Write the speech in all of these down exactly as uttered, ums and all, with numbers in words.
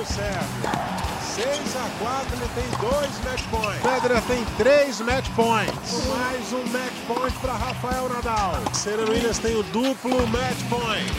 o sérvio. seis a quatro, ele tem dois match points. Pedro tem três match points. Mais um match point para Rafael Nadal. Serena Williams tem o duplo match point.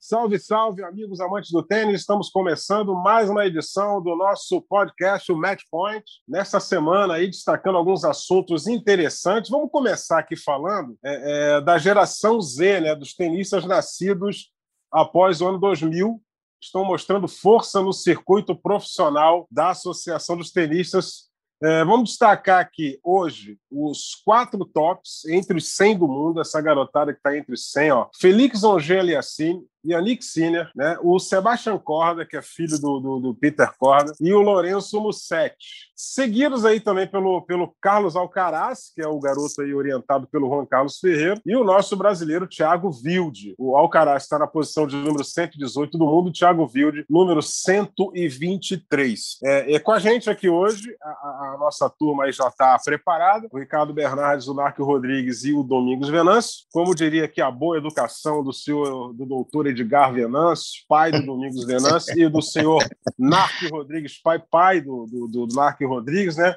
Salve, salve, amigos amantes do tênis. Estamos começando mais uma edição do nosso podcast, o Match Point. Nesta semana, aí, destacando alguns assuntos interessantes. Vamos começar aqui falando é, é, da geração Z, né, dos tenistas nascidos após o ano dois mil. Estão mostrando força no circuito profissional da Associação dos Tenistas. É, vamos destacar aqui, hoje, os quatro tops entre os cem do mundo, essa garotada que está entre os cem, ó. Felix Aliassime, Jannik Sinner, né? O Sebastian Korda, que é filho do, do, do Peter Korda, e o Lorenzo Musetti. Seguidos aí também pelo, pelo Carlos Alcaraz, que é o garoto aí orientado pelo Juan Carlos Ferreira, e o nosso brasileiro Thiago Wild. O Alcaraz está na posição de número cento e dezoito do mundo, o Thiago Wild, número cento e vinte e três. É, é com a gente aqui hoje, a, a A nossa turma aí já está preparada. O Ricardo Bernardes, o Nark Rodrigues e o Domingos Venâncio. Como diria aqui, a boa educação do senhor, do doutor Edgar Venâncio, pai do Domingos Venâncio, e do senhor Nark Rodrigues, pai, pai do, do, do Nark Rodrigues, né?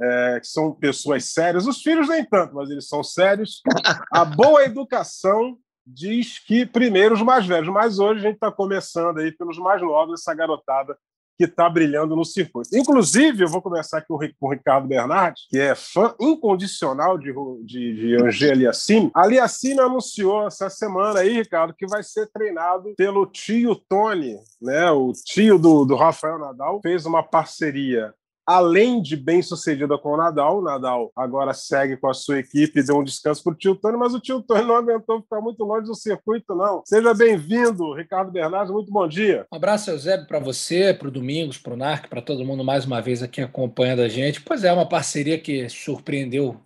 É, que são pessoas sérias. Os filhos nem tanto, mas eles são sérios. A boa educação diz que primeiro os mais velhos, mas hoje a gente está começando aí pelos mais novos, essa garotada que está brilhando no circuito. Inclusive, eu vou começar aqui com o Ricardo Bernardes, que é fã incondicional de, de, de Angel Aliassime. Aliassime anunciou essa semana aí, Ricardo, que vai ser treinado pelo tio Tony, né? O tio do, do Rafael Nadal. Fez uma parceria, além de bem-sucedida com o Nadal. O Nadal agora segue com a sua equipe, deu um descanso para o tio Tony, mas o tio Tony não aguentou ficar muito longe do circuito, não. Seja bem-vindo, Ricardo Bernardes, muito bom dia. Um abraço, Eusébio, para você, para o Domingos, para o Nark, para todo mundo mais uma vez aqui acompanhando a gente. Pois é, uma parceria que surpreendeu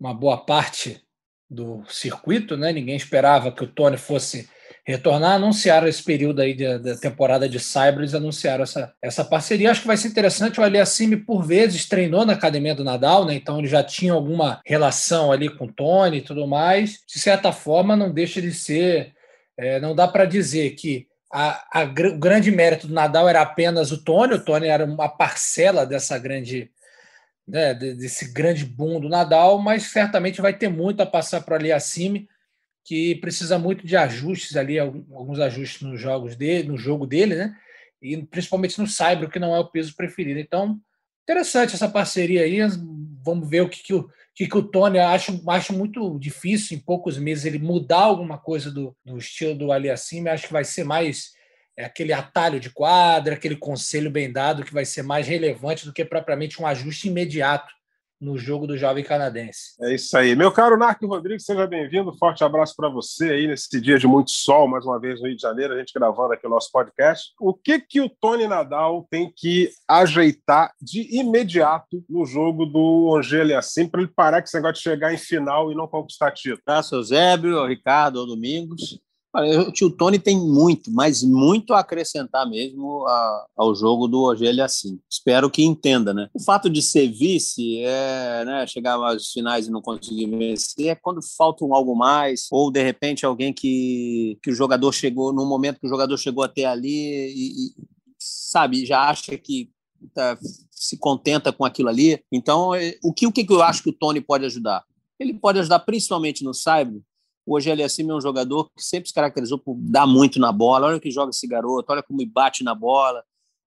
uma boa parte do circuito, né? Ninguém esperava que o Tony fosse retornar. Anunciaram esse período aí da temporada de Saibras, anunciaram essa, essa parceria. Acho que vai ser interessante. O Aliassime, por vezes, treinou na academia do Nadal, né? Então ele já tinha alguma relação ali com o Tony e tudo mais. De certa forma, não deixa de ser... É, não dá para dizer que a, a, o grande mérito do Nadal era apenas o Tony. O Tony era uma parcela dessa grande... Né, desse grande boom do Nadal, mas certamente vai ter muito a passar para o Aliassime, que precisa muito de ajustes ali, alguns ajustes nos jogos dele, no jogo dele, né? E principalmente no saibro, que não é o peso preferido. Então, interessante essa parceria aí. Vamos ver o que, que, o, que, que o Tony... Acho, acho muito difícil, em poucos meses, ele mudar alguma coisa do, do estilo do Aliassime. Acho que vai ser mais é, aquele atalho de quadra, aquele conselho bem dado, que vai ser mais relevante do que propriamente um ajuste imediato no jogo do jovem canadense. É isso aí. Meu caro Nark Rodrigues, seja bem-vindo. Forte abraço para você aí nesse dia de muito sol, mais uma vez no Rio de Janeiro, a gente gravando aqui o nosso podcast. O que, que o Tony Nadal tem que ajeitar de imediato no jogo do Angel Aliassime para ele parar com esse negócio de chegar em final e não conquistar título? Graças ao Eusébio, ao Ricardo, ao Domingos. O tio Tony tem muito, mas muito a acrescentar mesmo a, ao jogo do Angel Aliassime. Espero que entenda, né? O fato de ser vice, é, né, chegar às finais e não conseguir vencer, é quando falta um algo mais, ou de repente alguém que, que o jogador chegou, no momento que o jogador chegou até ali e, e sabe, já acha que tá, se contenta com aquilo ali. Então, o que, o que eu acho que o Tony pode ajudar? Ele pode ajudar principalmente no saibro. O Angel Aliassime é um jogador que sempre se caracterizou por dar muito na bola. Olha o que joga esse garoto, olha como ele bate na bola,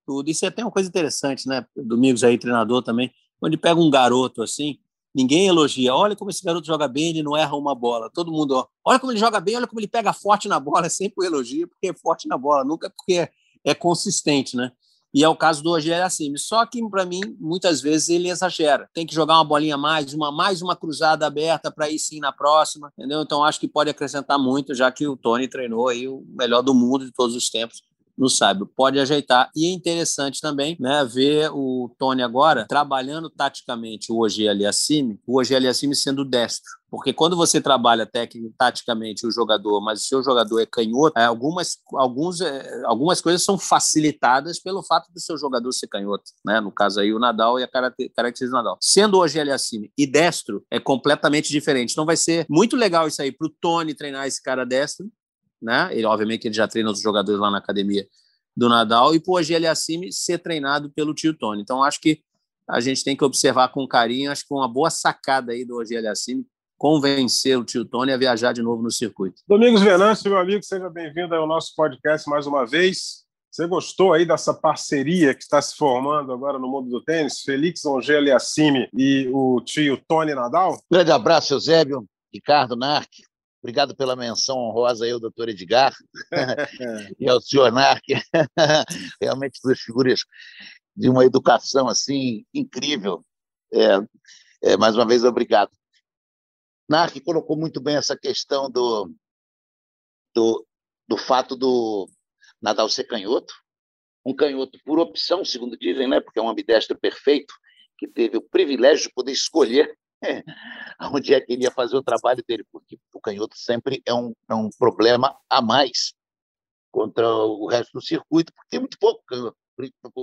tudo. Isso é até uma coisa interessante, né? Domingos aí, treinador também, onde pega um garoto assim, ninguém elogia. Olha como esse garoto joga bem, ele não erra uma bola. Todo mundo, ó, olha como ele joga bem, olha como ele pega forte na bola. Sempre elogio porque é forte na bola, nunca porque é, é consistente, né? E é o caso do Angel Aliassime. Só que, para mim, muitas vezes ele exagera. Tem que jogar uma bolinha mais, uma mais uma cruzada aberta para ir sim na próxima, entendeu? Então, acho que pode acrescentar muito, já que o Tony treinou aí o melhor do mundo de todos os tempos no sábio, pode ajeitar. E é interessante também, né, ver o Tony agora trabalhando taticamente o Ogier Aliassime, o Ogier Aliassime sendo destro. Porque quando você trabalha técnico, taticamente o jogador, mas o seu jogador é canhoto, é, algumas, alguns, é, algumas coisas são facilitadas pelo fato do seu jogador ser canhoto, né? No caso aí o Nadal e a característica do Nadal. Sendo o Ogier Aliassime e destro, é completamente diferente. Então vai ser muito legal isso aí para o Tony treinar esse cara destro, né? Ele, obviamente, ele já treina outros jogadores lá na academia do Nadal, e para o Ogier Aliassime ser treinado pelo tio Tony. Então acho que a gente tem que observar com carinho, acho que uma boa sacada aí do Ogier Aliassime, convencer o tio Tony a viajar de novo no circuito. Domingos Venâncio, meu amigo, seja bem-vindo ao nosso podcast mais uma vez. Você gostou aí dessa parceria que está se formando agora no mundo do tênis? Felix Angelini Aliassime e o tio Tony Nadal? Grande abraço, Eusébio, Ricardo, Nark. Obrigado pela menção honrosa aí ao doutor Edgar e ao senhor Nark. Realmente duas figuras de uma educação assim incrível. É, é, mais uma vez, obrigado. Nark colocou muito bem essa questão do, do, do fato do Nadal ser canhoto, um canhoto por opção, segundo dizem, né? Porque é um ambidestro perfeito, que teve o privilégio de poder escolher onde é que ele ia fazer o trabalho dele, porque o canhoto sempre é um, é um problema a mais contra o resto do circuito, porque tem muito pouco canhoto,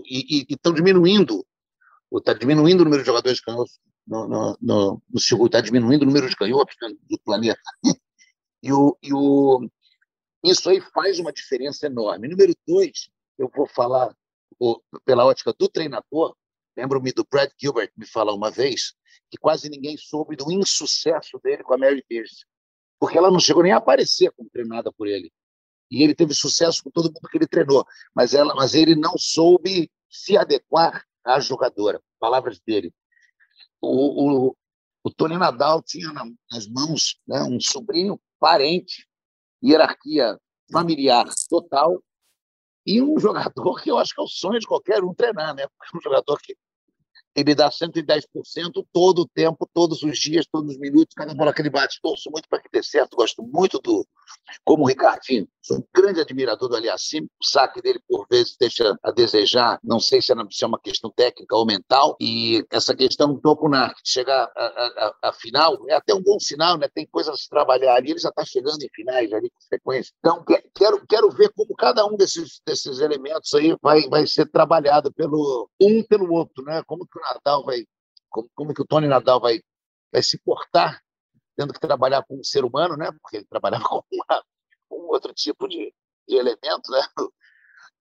e estão diminuindo, está diminuindo o número de jogadores canhotos no, no, no, no circuito, está diminuindo o número de canhotos do planeta. E, o, e o, isso aí faz uma diferença enorme. Número dois, eu vou falar o, pela ótica do treinador. Lembro-me do Brad Gilbert me falar uma vez que quase ninguém soube do insucesso dele com a Mary Pierce, porque ela não chegou nem a aparecer como treinada por ele. E ele teve sucesso com todo mundo que ele treinou, mas, ela, mas ele não soube se adequar à jogadora. Palavras dele. O, o, o Tony Nadal tinha nas mãos, né, um sobrinho parente, hierarquia familiar total, e um jogador que eu acho que é o sonho de qualquer um treinar, né? Um jogador que ele dá cento e dez por cento todo o tempo, todos os dias, todos os minutos, cada bola que ele bate. Torço muito para que dê certo, gosto muito do... Como o Ricardinho, sou um grande admirador do Aliassime, o saque dele por vezes deixa a desejar, não sei se é uma questão técnica ou mental, e essa questão do Nark chegar a, a, a, a final, é até um bom sinal, né? Tem coisas a se trabalhar ali, ele já está chegando em finais ali com frequência. Então, quero, quero ver como cada um desses, desses elementos aí vai, vai ser trabalhado pelo, um pelo outro, né? Como que o Nadal vai, como, como que o Tony Nadal vai, vai se portar tendo que trabalhar com um ser humano, né? Porque ele trabalhava com, uma, com outro tipo de, de elemento, né?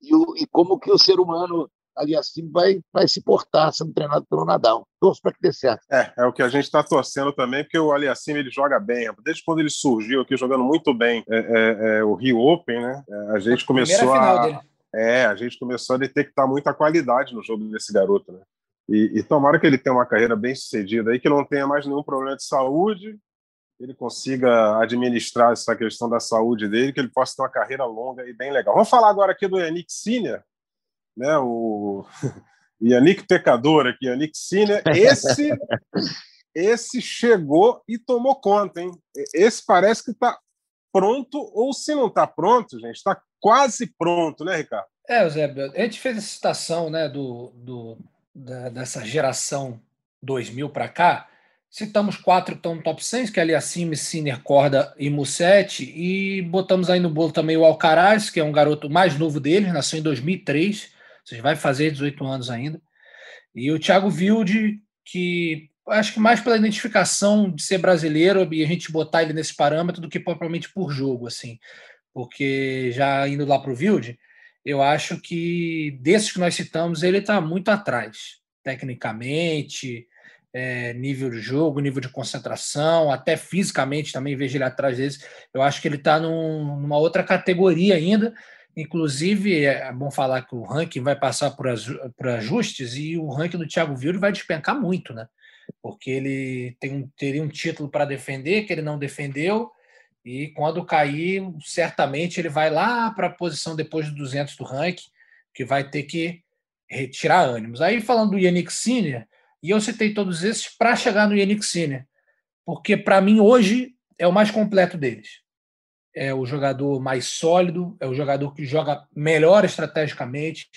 E, o, e como que o ser humano ali assim vai, vai se portar sendo treinado pelo Nadal. Torço para que dê certo. É, é o que a gente está torcendo também, porque o Aliassime, ele joga bem. Desde quando ele surgiu aqui, jogando muito bem é, é, é, o Rio Open, né? É, a gente a começou a... É, a gente começou a detectar muita qualidade no jogo desse garoto, né? E, e tomara que ele tenha uma carreira bem sucedida aí, que não tenha mais nenhum problema de saúde, ele consiga administrar essa questão da saúde dele, que ele possa ter uma carreira longa e bem legal. Vamos falar agora aqui do Jannik Sinner, né? O Jannik Pecador aqui, Jannik Sinner. Esse, esse chegou e tomou conta, hein? Esse parece que está pronto, ou se não está pronto, gente, está quase pronto, né, Ricardo? É, Eusébio, a gente fez a citação, né, do, do, da, dessa geração dois mil para cá. Citamos quatro que estão no top cem, que é Aliassime, Sinner, Korda e Musetti, e botamos aí no bolo também o Alcaraz, que é um garoto mais novo deles, nasceu em dois mil e três, ou seja, vai fazer dezoito anos ainda, e o Thiago Wild, que acho que mais pela identificação de ser brasileiro e a gente botar ele nesse parâmetro do que propriamente por jogo, assim, porque já indo lá para o Wild, eu acho que desses que nós citamos, ele está muito atrás, tecnicamente... É, nível de jogo, nível de concentração, até fisicamente também vejo ele atrás deles. Eu acho que ele está num, numa outra categoria ainda. Inclusive, é bom falar que o ranking vai passar por, por ajustes e o ranking do Thiago Wild vai despencar muito, né? Porque ele tem um, teria um título para defender que ele não defendeu, e quando cair, certamente ele vai lá para a posição depois do duzentos do ranking, que vai ter que retirar ânimos. Aí, falando do Jannik Sinner, e eu citei todos esses para chegar no Jannik Sinner, porque, para mim, hoje é o mais completo deles. é o jogador mais sólido, é o jogador que joga melhor estrategicamente,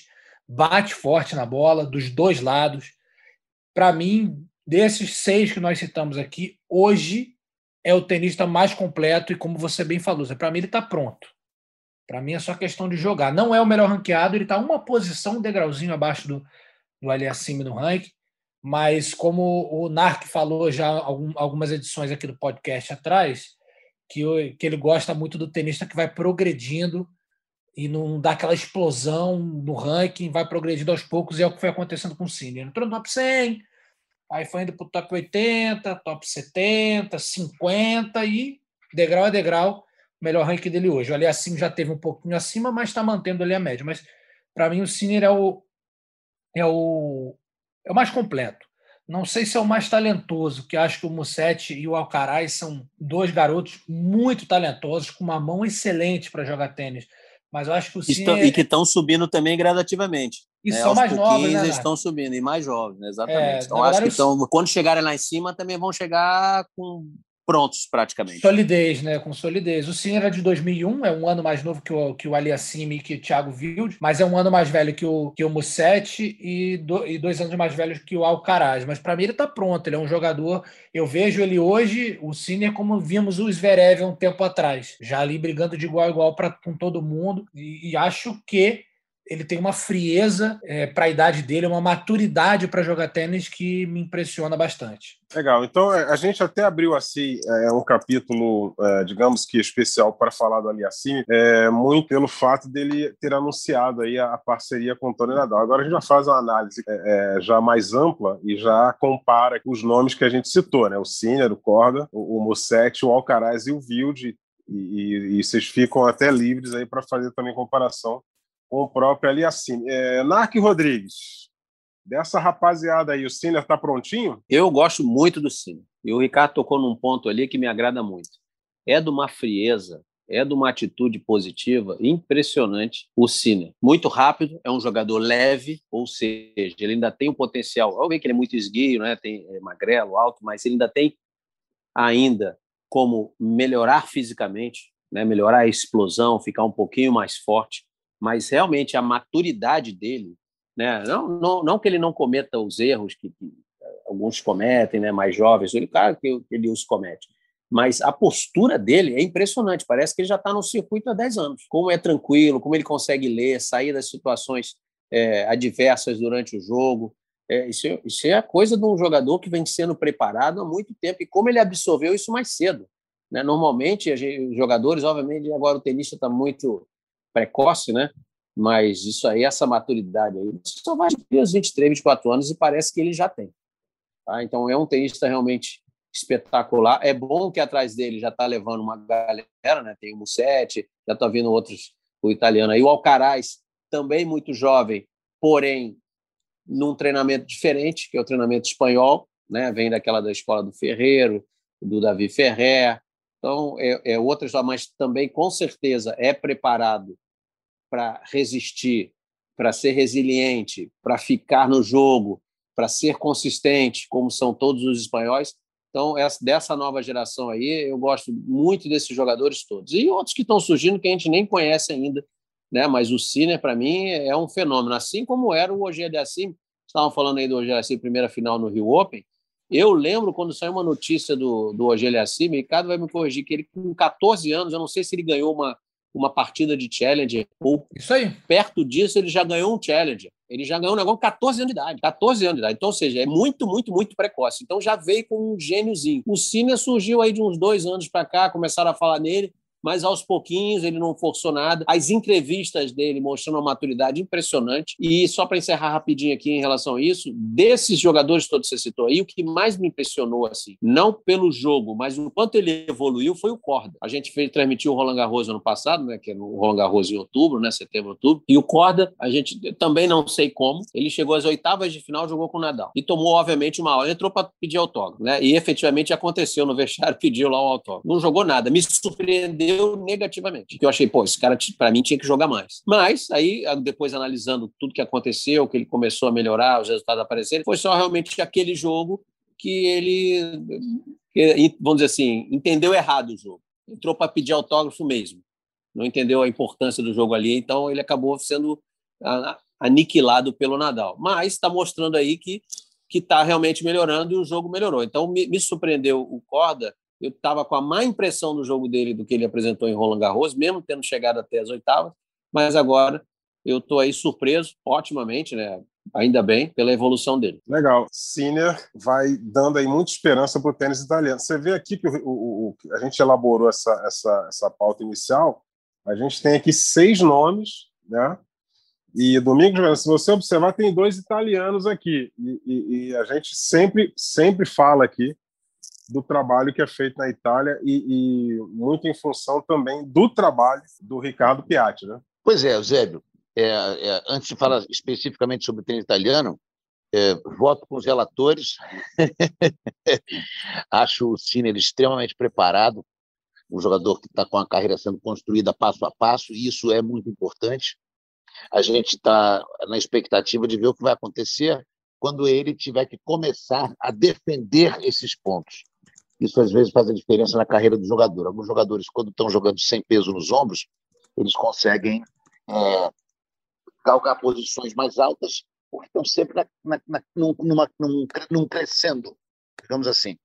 bate forte na bola, dos dois lados. Para mim, desses seis que nós citamos aqui, hoje é o tenista mais completo e, como você bem falou, para mim ele está pronto. Para mim é só questão de jogar. Não é o melhor ranqueado, ele está uma posição, um degrauzinho abaixo do, do Aliassime no ranking, mas como o Nark falou já algum, algumas edições aqui do podcast atrás, que, eu, que ele gosta muito do tenista que vai progredindo e não dá aquela explosão no ranking, vai progredindo aos poucos, e é o que foi acontecendo com o Sinner. Entrou no top cem, aí foi indo para o top oitenta, top setenta, cinquenta e degrau a degrau. Melhor ranking dele hoje. O Aliassime já teve um pouquinho acima, mas está mantendo ali a média. Mas, para mim, o Sinner é o, é, o, é o mais completo. Não sei se é o mais talentoso, que acho que o Musetti e o Alcaraz são dois garotos muito talentosos, com uma mão excelente para jogar tênis. Mas eu acho que o Sinner... Estão, e que estão subindo também gradativamente. E né? são Aos mais novos, né? Estão subindo, e mais jovens, exatamente. É, então, acho que estão, quando chegarem lá em cima, também vão chegar com... prontos, praticamente. Solidez, né? Com solidez. O Sinner é de dois mil e um, é um ano mais novo que o, que o Aliassime e que o Thiago Wild, mas é um ano mais velho que o, que o Musetti e, do, e dois anos mais velho que o Alcaraz. Mas para mim ele está pronto, ele é um jogador... Eu vejo ele hoje, o Sinner, como vimos o Zverev um tempo atrás, já ali brigando de igual a igual pra, com todo mundo, e, e acho que ele tem uma frieza é, para a idade dele, uma maturidade para jogar tênis que me impressiona bastante. Legal, então a gente até abriu assim é, um capítulo, é, digamos que especial para falar do Aliassime, é, muito pelo fato dele ter anunciado aí a, a parceria com o Tony Nadal. Agora a gente já faz uma análise é, é, já mais ampla e já compara os nomes que a gente citou, né? O Sinner, o Korda, o, o Musetti, o Alcaraz e o Wild, e, e, e vocês ficam até livres aí para fazer também comparação com o próprio Aliassime. É, Nark Rodrigues, dessa rapaziada aí, o Sinner está prontinho? Eu gosto muito do Sinner. E o Ricardo tocou num ponto ali que me agrada muito. É de uma frieza, é de uma atitude positiva impressionante o Sinner. Muito rápido, é um jogador leve, ou seja, ele ainda tem um potencial. Eu vejo que ele é muito esguio, né? Tem é magrelo, alto, mas ele ainda tem ainda como melhorar fisicamente, né? Melhorar a explosão, ficar um pouquinho mais forte. Mas realmente a maturidade dele, né? não, não, não que ele não cometa os erros que, que alguns cometem, né? Mais jovens, ele, claro que ele os comete, mas a postura dele é impressionante, parece que ele já está no circuito há dez anos, como é tranquilo, como ele consegue ler, sair das situações é, adversas durante o jogo, é, isso, isso é a coisa de um jogador que vem sendo preparado há muito tempo, e como ele absorveu isso mais cedo, né? Normalmente os jogadores, obviamente agora o tenista está muito precoce, né? Mas isso aí, essa maturidade aí, só vai ter os vinte e três, vinte e quatro anos e parece que ele já tem. Tá? Então é um tenista realmente espetacular. É bom que atrás dele já está levando uma galera, né? Tem o Musetti, já está vindo outros, o italiano aí. O Alcaraz, também muito jovem, porém num treinamento diferente, que é o treinamento espanhol, né? Vem daquela da escola do Ferreiro, do Davi Ferrer. Então, é, é outras, mas também, com certeza, é preparado para resistir, para ser resiliente, para ficar no jogo, para ser consistente, como são todos os espanhóis. Então, essa, dessa nova geração aí, eu gosto muito desses jogadores todos. E outros que estão surgindo que a gente nem conhece ainda, né? Mas o Sinner, para mim, é um fenômeno. Assim como era o Roger Aliassime, estavam falando aí do Roger Aliassime, primeira final no Rio Open. Eu lembro quando saiu uma notícia do, do Aliassime, o Ricardo vai me corrigir, que ele com catorze anos, eu não sei se ele ganhou uma, uma partida de Challenger ou isso aí. Perto disso ele já ganhou um Challenger. Ele já ganhou um negócio com catorze anos de idade. Então, ou seja, é muito, muito, muito precoce. Então já veio com um gêniozinho. O Sinner surgiu aí de uns dois anos para cá, começaram a falar nele, mas aos pouquinhos ele não forçou nada. As entrevistas dele mostrando uma maturidade impressionante. E só para encerrar rapidinho aqui em relação a isso, desses jogadores todos que você citou aí, o que mais me impressionou, assim, não pelo jogo, mas o quanto ele evoluiu, foi o Korda. A gente fez transmitir o Roland Garros ano passado, né, que é no Roland Garros em outubro, né, setembro, outubro. E o Korda, a gente também não sei como, ele chegou às oitavas de final, jogou com o Nadal. E tomou, obviamente, uma aula. Ele entrou para pedir autógrafo, né? E efetivamente aconteceu no vestiário, pediu lá um autógrafo. Não jogou nada. Me surpreendeu eu negativamente, que eu achei, pô, esse cara pra mim tinha que jogar mais, mas aí depois analisando tudo que aconteceu, que ele começou a melhorar, os resultados aparecerem, foi só realmente aquele jogo que ele, que, vamos dizer assim, entendeu errado o jogo, entrou para pedir autógrafo mesmo. Não entendeu a importância do jogo ali, então ele acabou sendo aniquilado pelo Nadal. Mas está mostrando aí que está realmente melhorando e o jogo melhorou. Então me, me surpreendeu o Korda. Eu estava com a má impressão do jogo dele, do que ele apresentou em Roland Garros, mesmo tendo chegado até as oitavas, mas agora eu estou aí surpreso, otimamente, né? Ainda bem, pela evolução dele. Legal. Sinner vai dando aí muita esperança para o tênis italiano. Você vê aqui que o, o, o, a gente elaborou essa, essa, essa pauta inicial, a gente tem aqui seis nomes, né? E Domingos, se você observar, tem dois italianos aqui. E, e, e a gente sempre, sempre fala aqui do trabalho que é feito na Itália e, e muito em função também do trabalho do Riccardo Piatti, né? Pois é, Eusébio. É, é, antes de falar especificamente sobre o tênis italiano, é, voto com os relatores. Acho o Sinner extremamente preparado, um jogador que está com a carreira sendo construída passo a passo, e isso é muito importante. A gente está na expectativa de ver o que vai acontecer quando ele tiver que começar a defender esses pontos. Isso, às vezes, faz a diferença na carreira do jogador. Alguns jogadores, quando estão jogando sem peso nos ombros, eles conseguem é, galgar posições mais altas porque estão sempre na, na, na, num, numa, num, num crescendo, digamos assim.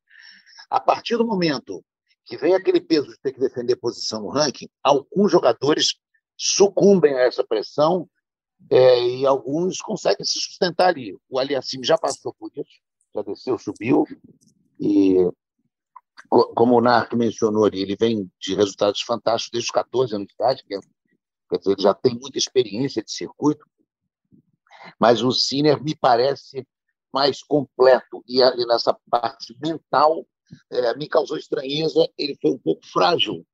A partir do momento que vem aquele peso de ter que defender posição no ranking, alguns jogadores sucumbem a essa pressão é, e alguns conseguem se sustentar ali. O Aliassime já passou por isso, já desceu, subiu, e como o Nark mencionou ali, ele vem de resultados fantásticos desde os catorze anos de idade, que é, quer dizer, ele já tem muita experiência de circuito, mas o Sinner me parece mais completo, e ali nessa parte mental é, me causou estranheza, ele foi um pouco frágil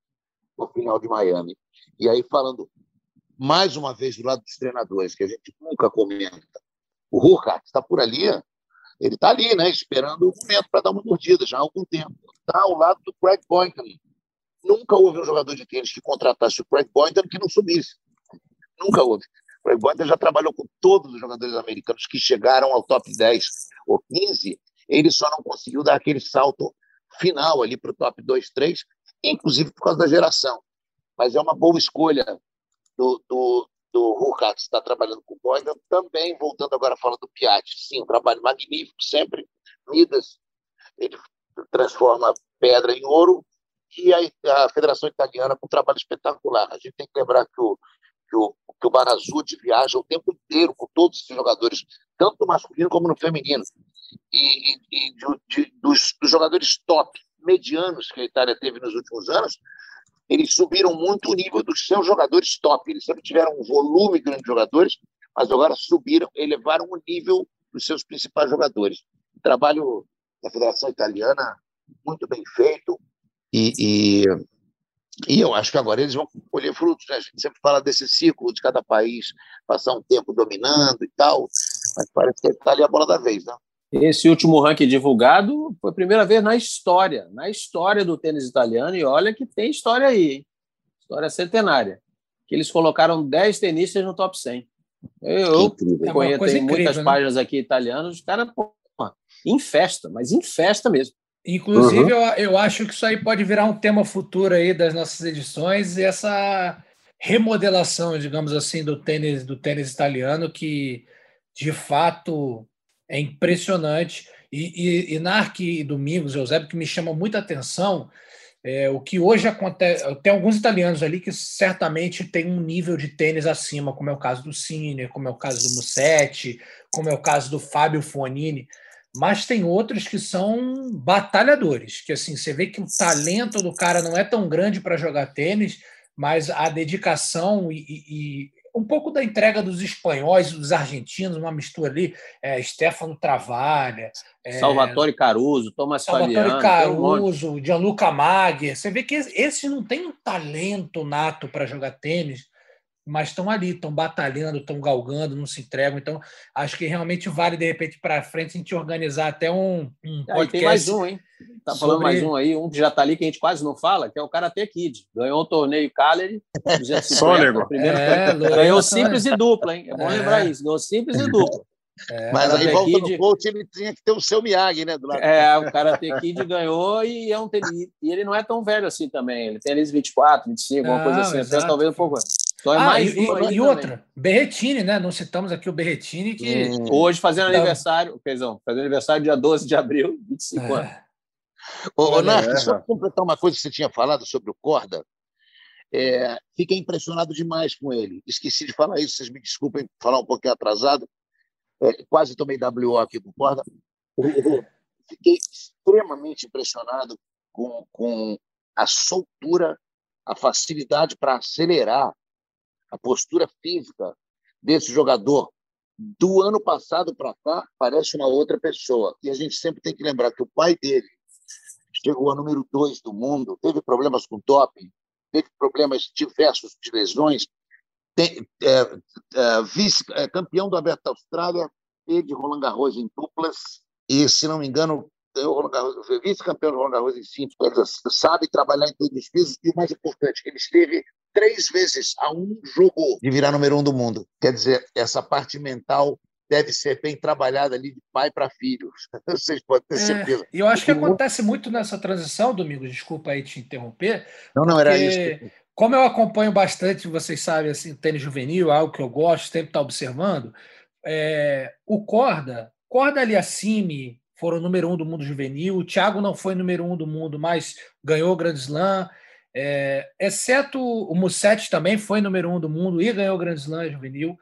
no final de Miami. E aí, falando mais uma vez do lado dos treinadores, que a gente nunca comenta, o Hurkacz está por ali, ele está ali, né, esperando o momento para dar uma mordida, já há algum tempo. Está ao lado do Craig Boynton. Nunca houve um jogador de tênis que contratasse o Craig Boynton que não subisse. Nunca houve. O Craig Boynton já trabalhou com todos os jogadores americanos que chegaram ao top dez ou quinze. Ele só não conseguiu dar aquele salto final ali para o top dois, três, inclusive por causa da geração. Mas é uma boa escolha do, do, do Hurkacz, está trabalhando com o Boynton. Também, voltando agora a falar do Piatti, sim, um trabalho magnífico, sempre. Midas, ele transforma pedra em ouro, e a, a Federação Italiana com um trabalho espetacular. A gente tem que lembrar que o, que o, que o Barazzutti viaja o tempo inteiro com todos esses jogadores, tanto no masculino como no feminino. E, e, e de, de, dos, dos jogadores top, medianos, que a Itália teve nos últimos anos, eles subiram muito o nível dos seus jogadores top. Eles sempre tiveram um volume grande de jogadores, mas agora subiram, elevaram o nível dos seus principais jogadores. O trabalho da Federação Italiana muito bem feito, E, e, e eu acho que agora eles vão colher frutos, né? A gente sempre fala desse ciclo de cada país passar um tempo dominando e tal, mas parece que está ali a bola da vez, né? Esse último ranking divulgado foi a primeira vez na história, na história do tênis italiano, e olha que tem história aí, hein? História centenária, que eles colocaram dez tenistas no top cem. Eu conheço, tem muitas, né, páginas aqui italianas, os caras, pô, em festa, mas em festa mesmo. Inclusive, uhum. eu, eu acho que isso aí pode virar um tema futuro aí das nossas edições, e essa remodelação, digamos assim, do tênis, do tênis italiano, que de fato é impressionante. E, e, e Nark e Domingos, Eusébio, que me chama muita atenção é o que hoje acontece. Tem alguns italianos ali que certamente tem um nível de tênis acima, como é o caso do Sinner, como é o caso do Musetti, como é o caso do Fábio Fognini. Mas tem outros que são batalhadores, que assim, você vê que o talento do cara não é tão grande para jogar tênis, mas a dedicação e, e, e um pouco da entrega dos espanhóis, dos argentinos, uma mistura ali, é, Stefano Travaglia, é, Salvatore Caruso, Thomas Fabiano, Salvatore Caruso, um Gianluca Maggiar. Você vê que esses não têm um talento nato para jogar tênis, mas estão ali, estão batalhando, estão galgando, não se entregam. Então, acho que realmente vale, de repente, para frente, a gente organizar até um, um podcast. Aí tem mais um, hein? Tá falando sobre... mais um aí, um que já está ali, que a gente quase não fala, que é o Karate Kid. Ganhou o torneio Cagliari, duzentos e cinquenta, primeiro. É, ganhou simples e dupla, hein? É bom é. lembrar isso. Ganhou simples e dupla. É, mas aí volta Kid... no coach, ele tinha que ter o seu Miyagi, né? Do lado. É, o Karate Kid ganhou e, é um ten... e ele não é tão velho assim também. Ele tem eles vinte e quatro, vinte e cinco, alguma coisa assim. Até, talvez um pouco. Então, é ah, mais e, e, e outra, Berrettini, né? Não citamos aqui o Berrettini que. Hum. Hoje fazendo não. aniversário, Pezão, fazendo aniversário dia doze de abril, vinte e cinco é. anos. Ô, ô Nark, é, só para completar uma coisa que você tinha falado sobre o Korda. É, fiquei impressionado demais com ele. Esqueci de falar isso, vocês me desculpem falar um pouquinho atrasado. É, quase tomei dáblio ó aqui com o Korda. Fiquei extremamente impressionado com, com a soltura, a facilidade para acelerar, a postura física desse jogador. Do ano passado para cá, parece uma outra pessoa. E a gente sempre tem que lembrar que o pai dele chegou a número dois do mundo, teve problemas com doping, teve problemas diversos de lesões, tem, é, é, vice, é, campeão do Aberto da Austrália e de Roland Garros em duplas, e, se não me engano, vice-campeão do Roland Garros em simples, sabe trabalhar em todos os pisos, e o mais importante, ele esteve três vezes a um jogo de virar número um do mundo. Quer dizer, essa parte mental deve ser bem trabalhada ali de pai para filho. Vocês podem ter certeza. E é, eu acho que acontece muito nessa transição, Domingos, desculpa aí te interromper. Não, não, era isso. Que... Como eu acompanho bastante, vocês sabem, assim, tênis juvenil, algo que eu gosto, sempre estar tá observando, é, o Korda, Korda Aliassime foram o número um do mundo juvenil, o Thiago não foi número um do mundo, mas ganhou o Grand Slam, é, exceto o Musetti também foi número um do mundo e ganhou o Grand Slam juvenil.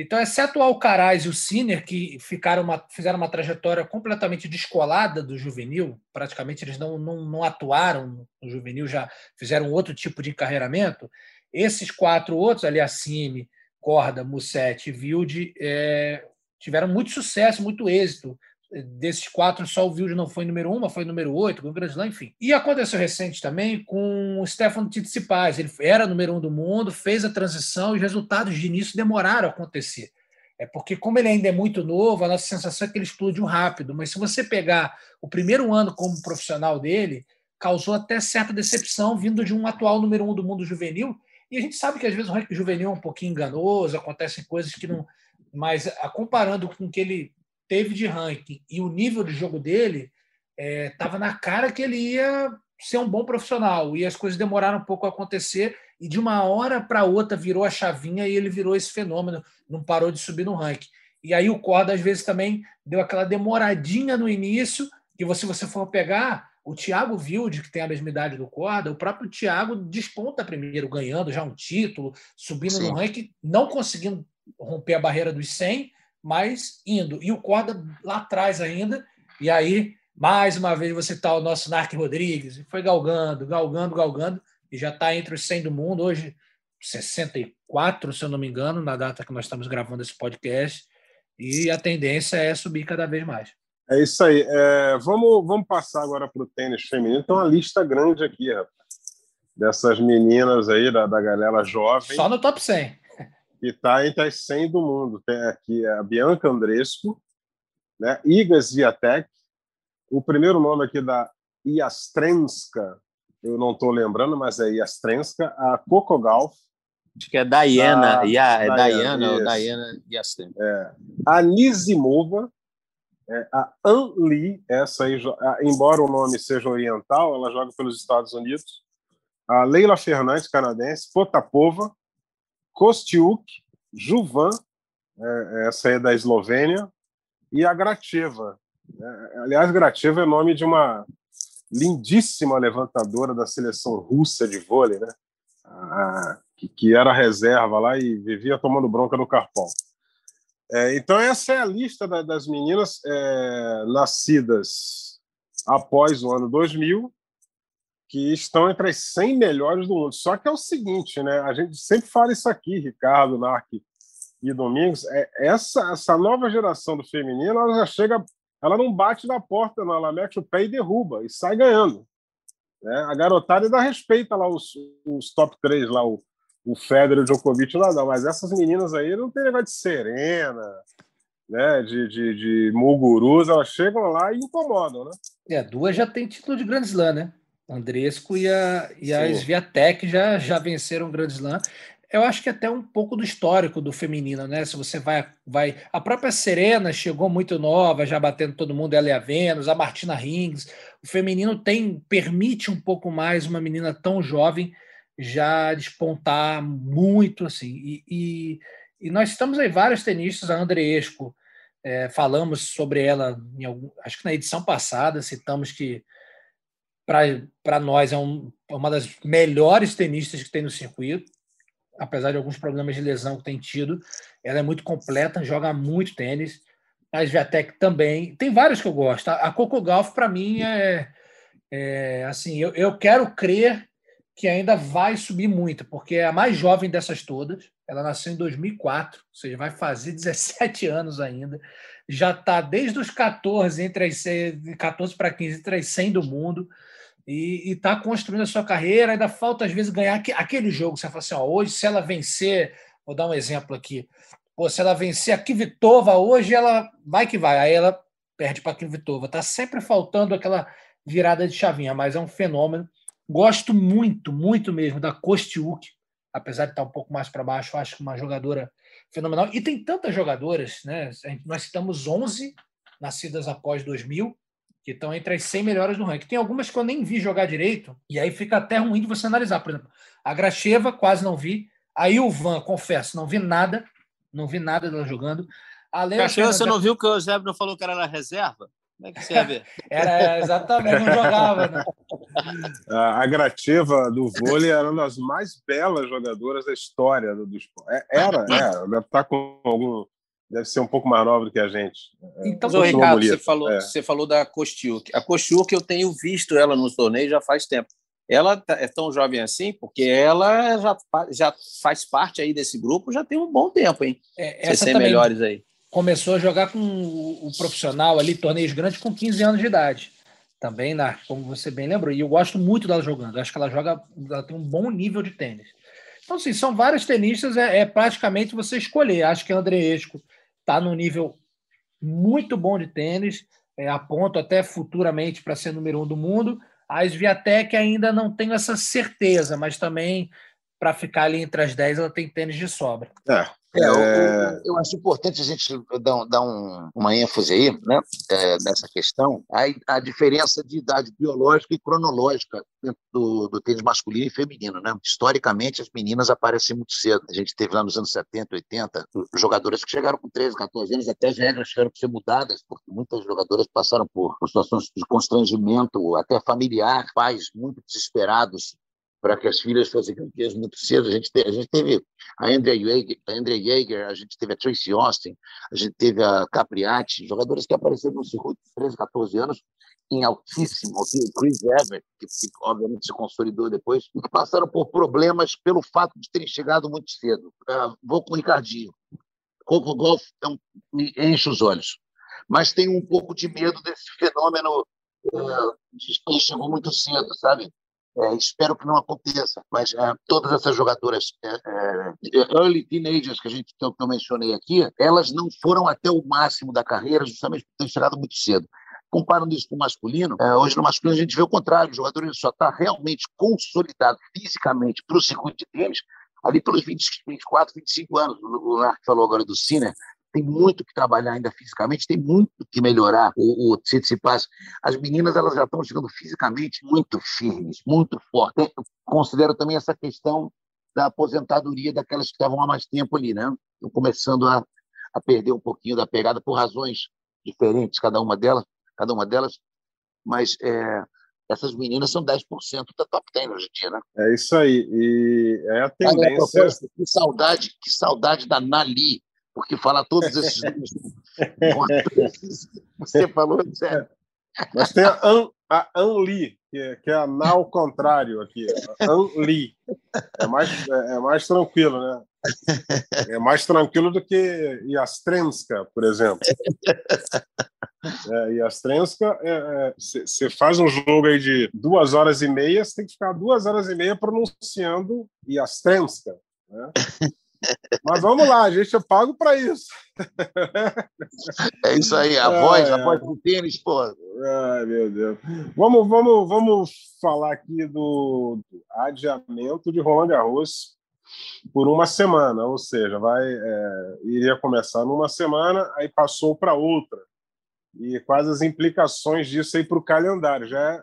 Então, exceto o Alcaraz e o Sinner, que ficaram uma, fizeram uma trajetória completamente descolada do juvenil, praticamente eles não, não, não atuaram no juvenil, já fizeram outro tipo de encarreiramento, esses quatro outros, Aliassime, Korda, Musetti e Wild, é, tiveram muito sucesso, muito êxito. Desses quatro, só o Wild não foi número um, foi número oito, com o Grand Slam, enfim. E aconteceu recente também com o Stefano Tsitsipas. Ele era número um do mundo, fez a transição e os resultados de início demoraram a acontecer. É porque, como ele ainda é muito novo, a nossa sensação é que ele explodiu rápido. Mas se você pegar o primeiro ano como profissional dele, causou até certa decepção vindo de um atual número um do mundo juvenil. E a gente sabe que, às vezes, o ranking juvenil é um pouquinho enganoso, acontecem coisas que não... Mas, comparando com o que ele... teve de ranking e o nível de jogo dele estava é, na cara que ele ia ser um bom profissional e as coisas demoraram um pouco a acontecer e de uma hora para outra virou a chavinha e ele virou esse fenômeno, não parou de subir no ranking. E aí o Korda às vezes também deu aquela demoradinha no início que você, se você for pegar o Thiago Wild, que tem a mesma idade do Korda, o próprio Thiago desponta primeiro, ganhando já um título, subindo Sim. no ranking, não conseguindo romper a barreira dos cem, mas indo. E o Korda lá atrás ainda. E aí, mais uma vez, você está o nosso Nark Rodrigues. Foi galgando, galgando, galgando. E já está entre os cem do mundo. Hoje, sessenta e quatro, se eu não me engano, na data que nós estamos gravando esse podcast. E a tendência é subir cada vez mais. É isso aí. É, vamos, vamos passar agora para o tênis feminino. Tem uma lista grande aqui, ó, dessas meninas aí, da, da galera jovem. Só no top cem. Que está entre as cem do mundo. Tem aqui a Bianca Andreescu, né? Iga Świątek, o primeiro nome aqui da Yastremska, eu não estou lembrando, mas é Yastremska, a Coco Gauff. Acho que é Diana, a, yeah, é Diana, Diana, Diana Yastremska. É, a Nisimova, é, a An Lee, essa aí, embora o nome seja oriental, ela joga pelos Estados Unidos. A Leila Fernandes, canadense, Potapova, Kostiuk, Juvan, essa aí é da Eslovênia, e a Gracheva. Aliás, Gracheva é nome de uma lindíssima levantadora da seleção russa de vôlei, né? Ah, que, que era reserva lá e vivia tomando bronca no carpão. É, então, essa é a lista da, das meninas é, nascidas após o ano dois mil, que estão entre as cem melhores do mundo. Só que é o seguinte, né? A gente sempre fala isso aqui, Ricardo, Nark e Domingos, é, essa, essa nova geração do feminino, ela já chega, ela não bate na porta, não, ela mete o pé e derruba, e sai ganhando. Né? A garotada ainda respeita lá os, os top três, lá, o, o Federer, o Djokovic, o Nadal, mas essas meninas aí não tem negócio de Serena, né, de, de, de Mugurus, elas chegam lá e incomodam. Né? É, duas já tem título de Grand Slam, né? Andreescu e a, e a Świątek já, já venceram o Grand Slam. eu acho que até um pouco do histórico do feminino, né? Se você vai... vai... A própria Serena chegou muito nova, já batendo todo mundo, ela e a Venus, a Martina Hingis. O feminino tem, permite um pouco mais uma menina tão jovem já despontar muito, assim. E, e, e nós estamos aí vários tenistas, a Andreescu, é, falamos sobre ela, em algum, acho que na edição passada, citamos que para nós é um, uma das melhores tenistas que tem no circuito, apesar de alguns problemas de lesão que tem tido. Ela é muito completa, joga muito tênis. A Świątek também. Tem vários que eu gosto. A Coco Gauff, para mim, é, é assim, eu, eu quero crer que ainda vai subir muito, porque é a mais jovem dessas todas. Ela nasceu em dois mil e quatro, ou seja, vai fazer dezessete anos ainda. Já está desde os catorze, entre as catorze para quinze, entre as cem do mundo. E está construindo a sua carreira, ainda falta às vezes ganhar aquele jogo. Você fala assim, ó, hoje se ela vencer, vou dar um exemplo aqui, pô, se ela vencer a Kivitova hoje, ela vai que vai, aí ela perde para a Kivitova. Está sempre faltando aquela virada de chavinha, mas é um fenômeno. Gosto muito, muito mesmo da Kostiuk, apesar de estar um pouco mais para baixo, acho que uma jogadora fenomenal. E tem tantas jogadoras, né? Nós citamos onze nascidas após dois mil, que estão entre as cem melhores do ranking. Tem algumas que eu nem vi jogar direito, e aí fica até ruim de você analisar. Por exemplo, a Gracheva, quase não vi. A Ilvan, confesso, não vi nada. Não vi nada dela jogando. A Gracheva, você não viu que o Zé não falou que era na reserva? Como é que você ia ver? Era, exatamente, não jogava. Né? A Gracheva do vôlei era uma das mais belas jogadoras da história do esporte. Era, era. Deve estar com algum... Deve ser um pouco mais nobre que a gente. Então, o Ricardo, você falou, é. você falou da Kostiuk. A Kostiuk, eu tenho visto ela nos torneios já faz tempo. Ela é tão jovem assim porque ela já, já faz parte aí desse grupo, já tem um bom tempo, hein? É, essa também melhores aí. Começou a jogar com o profissional ali, torneios grandes, com quinze anos de idade. Também, Nark, como você bem lembrou. E eu gosto muito dela jogando. Acho que ela joga, ela tem um bom nível de tênis. Então, assim, são vários tenistas, é, é praticamente você escolher. Acho que a Andreescu está num nível muito bom de tênis, é, aponto até futuramente para ser número um do mundo. A Świątek ainda não tenho essa certeza, mas também para ficar ali entre as dez ela tem tênis de sobra. É, é, eu, eu, eu acho importante a gente dar, dar um, uma ênfase aí, né, é, nessa questão, a, a diferença de idade biológica e cronológica dentro do, do tênis masculino e feminino, né? Historicamente, as meninas aparecem muito cedo. A gente teve lá nos anos setenta, oitenta, jogadoras que chegaram com treze, catorze anos, até as regras tiveram que ser mudadas, porque muitas jogadoras passaram por situações de constrangimento, até familiar, pais muito desesperados para que as filhas fossem campeãs muito cedo. A gente teve a, gente teve a Andrea Yeager, a Andrea Yeager, a gente teve a Tracy Austin, a gente teve a Capriati, jogadores que apareceram no circuito de treze, catorze anos, em altíssimo, o Chris Evert, que, que obviamente se consolidou depois, e que passaram por problemas pelo fato de terem chegado muito cedo. Uh, vou com o Ricardinho. Coco Gauff é um, me enche os olhos. Mas tenho um pouco de medo desse fenômeno uh, de quem chegou muito cedo, sabe? É, espero que não aconteça, mas é, todas essas jogadoras é, é, early teenagers que a gente que eu, que eu mencionei aqui, elas não foram até o máximo da carreira justamente por ter chegado muito cedo. Comparando isso com o masculino, é, hoje no masculino a gente vê o contrário, o jogador ele só está realmente consolidado fisicamente para o circuito de tênis ali pelos vinte, vinte e quatro, vinte e cinco anos. O Nark falou agora do Sinner. Tem muito que trabalhar ainda fisicamente, tem muito que melhorar o, o Tsitsipas. As meninas elas já estão chegando fisicamente muito firmes, muito fortes. Eu considero também essa questão da aposentadoria daquelas que estavam há mais tempo ali, né? Estão começando a, a perder um pouquinho da pegada por razões diferentes, cada uma delas, cada uma delas. Mas é, essas meninas são dez por cento da top dez hoje em dia, né? É isso aí. E é a tendência. Aí, que saudade, que saudade da Nali. Porque falar todos esses nomes. Você falou, sério. Mas tem a An, a An Lee, que é, que é a Ná ao contrário aqui. An Lee. É mais, é, é mais tranquilo, né? É mais tranquilo do que Yastremska, por exemplo. É, Yastremska, você é, é, faz um jogo aí de duas horas e meia, você tem que ficar duas horas e meia pronunciando Yastremska, né? Mas vamos lá, a gente é pago para isso. É isso aí, a voz, é, a voz do tênis, pô. Ai, meu Deus. Vamos, vamos, vamos falar aqui do adiamento de Roland Garros. por uma semana, ou seja, vai, é, iria começar numa semana, aí passou para outra, e quais as implicações disso aí para o calendário. Já é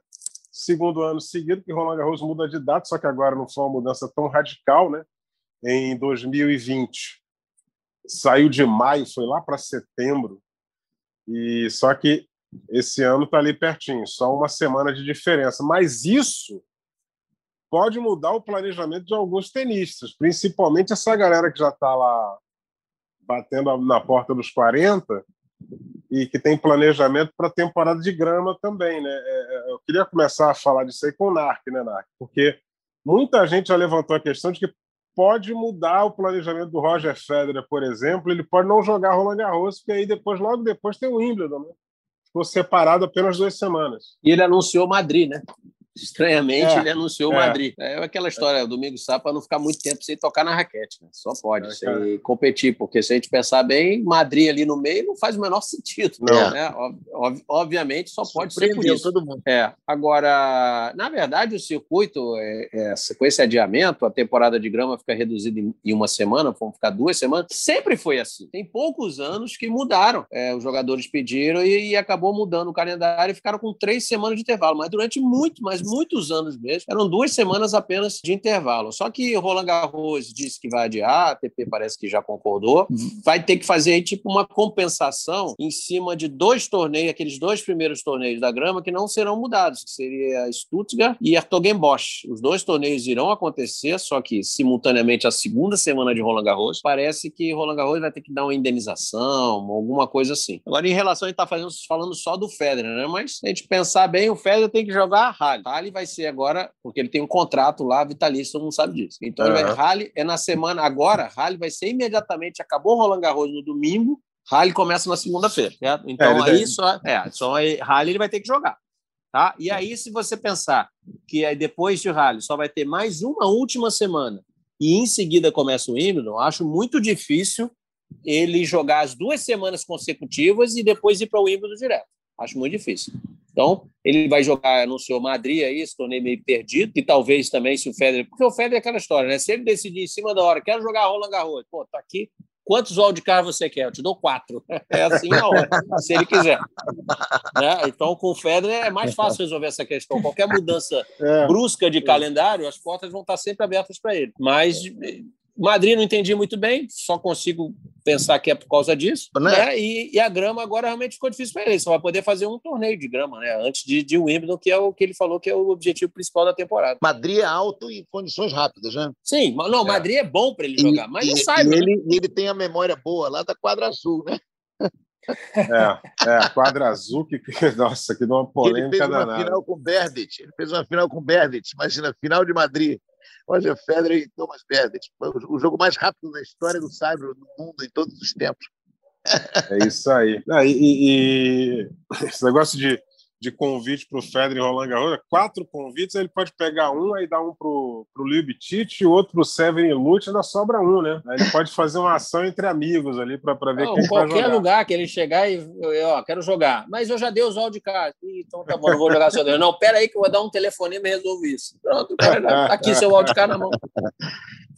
segundo ano seguido que Roland Garros muda de data, só que agora não foi uma mudança tão radical, né? Em dois mil e vinte, saiu de maio, foi lá para setembro, e só que esse ano está ali pertinho, só uma semana de diferença, mas isso pode mudar o planejamento de alguns tenistas, principalmente essa galera que já está lá batendo na porta dos quarenta e que tem planejamento para a temporada de grama também, né? Eu queria começar a falar disso aí com o Nark, né, Nark? Porque muita gente já levantou a questão de que pode mudar o planejamento do Roger Federer, por exemplo, ele pode não jogar Roland Garros, porque aí depois, logo depois tem o Wimbledon, né? Ficou separado apenas duas semanas. E ele anunciou Madrid, né? Estranhamente, é, ele anunciou é. Madrid. É aquela história, é. domingo e sábado, para não ficar muito tempo sem tocar na raquete, né? Só pode, é, sem cara. competir, porque se a gente pensar bem, Madrid ali no meio não faz o menor sentido. Não. Né? Ob- obviamente, só pode ser por isso. Todo mundo. É. Agora, na verdade, o circuito, é, é, com esse adiamento, a temporada de grama fica reduzida em uma semana, vão ficar duas semanas. Sempre foi assim. Tem poucos anos que mudaram. É, os jogadores pediram e, e acabou mudando o calendário e ficaram com três semanas de intervalo, mas durante muito mais muitos anos mesmo, eram duas semanas apenas de intervalo, só que Roland Garros disse que vai adiar, a A T P parece que já concordou, vai ter que fazer aí, tipo uma compensação em cima de dois torneios, aqueles dois primeiros torneios da grama que não serão mudados, que seria Stuttgart e Hertogenbosch. Os dois torneios irão acontecer, só que simultaneamente a segunda semana de Roland Garros, parece que Roland Garros vai ter que dar uma indenização, alguma coisa assim. Agora, em relação a gente tá fazendo, falando só do Federer, né, mas se a gente pensar bem, o Federer tem que jogar a rally. Rally vai ser agora, porque ele tem um contrato lá vitalício, todo mundo sabe disso. Então, uhum. Rally é na semana, agora, Rally vai ser imediatamente, acabou Roland Garros no domingo, Rally começa na segunda-feira, certo? Então, é, aí deve... só, é, só aí, Rally ele vai ter que jogar, tá? E aí, se você pensar que aí depois de Rally só vai ter mais uma última semana e em seguida começa o Wimbledon, acho muito difícil ele jogar as duas semanas consecutivas e depois ir para o Wimbledon direto. Acho muito difícil. Então, ele vai jogar, anunciou Madrid aí, se tornei meio perdido, e talvez também se o Federer... Porque o Federer é aquela história, né? Se ele decidir em cima da hora, quero jogar Roland Garros, pô, tá aqui, quantos wildcards você quer? Eu te dou quatro. É assim a hora, se ele quiser. Né? Então, com o Federer é mais fácil resolver essa questão. Qualquer mudança é. brusca de calendário, as portas vão estar sempre abertas para ele. Mas... Madrid não entendi muito bem, só consigo pensar que é por causa disso, né? Né? E, e a grama agora realmente ficou difícil para ele, só vai poder fazer um torneio de grama, né? Antes de, de Wimbledon, que é o que ele falou que é o objetivo principal da temporada. Madrid é alto e condições rápidas, né? Sim, mas não, é. Madrid é bom para ele jogar, e, mas não sai. E ele, ele tem a memória boa lá da quadra azul, né? É, é, quadra azul que, nossa, que deu uma polêmica ele fez uma danada. Final com Berrettini, ele fez uma final com Berrettini, imagina, final de Madrid. Roger Federer e Thomas Berdych. Foi o jogo mais rápido da história do cyber no mundo em todos os tempos. É isso aí. Ah, e, e esse negócio de, de convite para o Federer e Roland Garros, quatro convites, ele pode pegar um, aí dá um para o Liubicic e outro para o Severin Ilyuch, ainda sobra um, né? Aí ele pode fazer uma ação entre amigos ali para ver não, quem vai jogar. Qualquer lugar que ele chegar e eu, ó, quero jogar, mas eu já dei os wildcards. Então tá bom, não vou jogar seu Deus. Não, pera aí que eu vou dar um telefonema e resolvo isso. Pronto, cara, tá aqui seu wildcard na mão.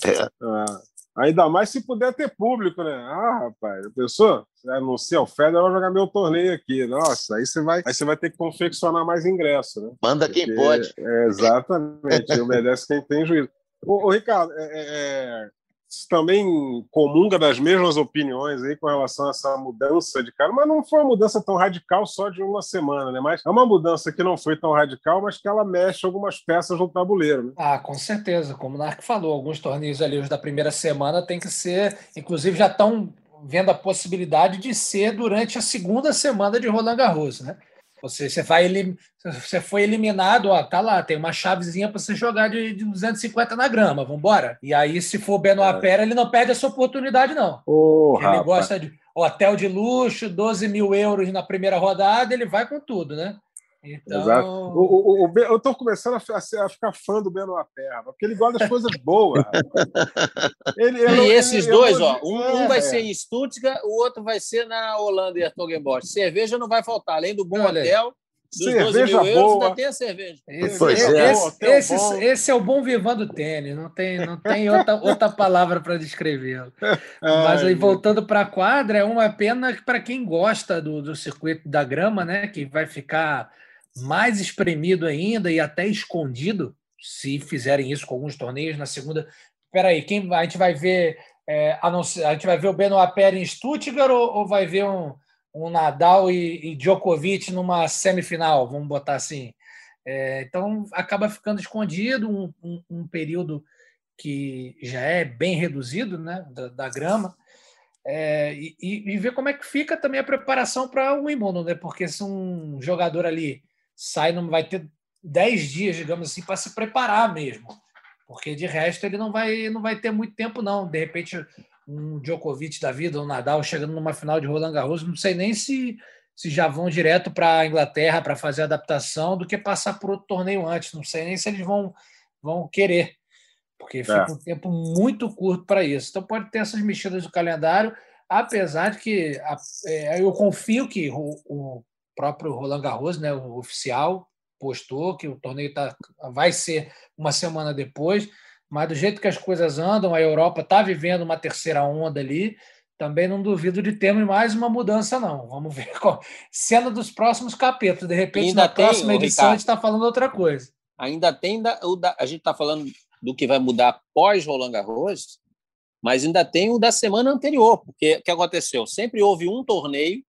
É. Ainda mais se puder ter público, né? Ah, rapaz, a pessoa anuncia o Federer, vai jogar meu torneio aqui. Nossa, aí você vai, aí você vai ter que confeccionar mais ingresso, né? Manda quem porque, pode. É, exatamente, obedece quem tem juízo. Ô, ô Ricardo, é, é, você também comunga das mesmas opiniões aí com relação a essa mudança de cara, mas não foi uma mudança tão radical só de uma semana, né? Mas é uma mudança que não foi tão radical, mas que ela mexe algumas peças no tabuleiro, né? Ah, com certeza, como o Nark falou, alguns torneios ali os da primeira semana tem que ser, inclusive já estão vendo a possibilidade de ser durante a segunda semana de Roland Garros, né? Você, você, vai elim... você foi eliminado, ó, tá lá, tem uma chavezinha para você jogar de, de duzentos e cinquenta na grama, vamos embora. E aí, se for o Benoît Paire, ele não perde essa oportunidade, não. Oh, ele gosta de hotel de luxo, doze mil euros na primeira rodada, ele vai com tudo, né? Então... Exato. O, o, o, eu estou começando a, a, a ficar fã do Benoît Paire, porque ele gosta das coisas boas. Ele, ele, e esses ele, dois, ele, ó, um, é, um vai é. ser em Stuttgart, o outro vai ser na Holanda e Hertogenbosch. Cerveja não vai faltar, além do bom hotel, Dos cerveja doze mil euros, ainda tem a cerveja. Esse, pois é. Esse, é. Esse, esse, esse é o bom vivan do tênis, não tem, não tem outra, outra palavra para descrevê-lo. Mas aí, voltando para a quadra, é uma pena para quem gosta do, do circuito da grama, né? Que vai ficar mais espremido ainda e até escondido, se fizerem isso com alguns torneios. Na segunda. Peraí, quem, a gente vai ver. É, a, não, a gente vai ver o Benoît Paire em Stuttgart ou, ou vai ver um, um Nadal e, e Djokovic numa semifinal, vamos botar assim. É, então, acaba ficando escondido um, um, um período que já é bem reduzido, né, da, da grama, é, e, e ver como é que fica também a preparação para o Wimbledon, né, porque se um jogador ali sai, não vai ter dez dias, digamos assim, para se preparar mesmo. Porque, de resto, ele não vai, não vai ter muito tempo, não. De repente, um Djokovic da vida, um Nadal, chegando numa final de Roland Garros, não sei nem se, se já vão direto para a Inglaterra para fazer a adaptação do que passar por outro torneio antes. Não sei nem se eles vão, vão querer, porque fica é. um tempo muito curto para isso. Então, pode ter essas mexidas no calendário, apesar de que a, é, eu confio que o, o próprio Roland Garros, né, o oficial, postou que o torneio tá, vai ser uma semana depois, mas do jeito que as coisas andam, a Europa está vivendo uma terceira onda ali, também não duvido de termos mais uma mudança, não. Vamos ver qual... Cena dos próximos capítulos. De repente, ainda na tem, próxima edição, Ricardo, a gente está falando outra coisa. Ainda tem... Da, o da, a gente está falando do que vai mudar pós Roland Garros, mas ainda tem o da semana anterior, porque o que aconteceu? Sempre houve um torneio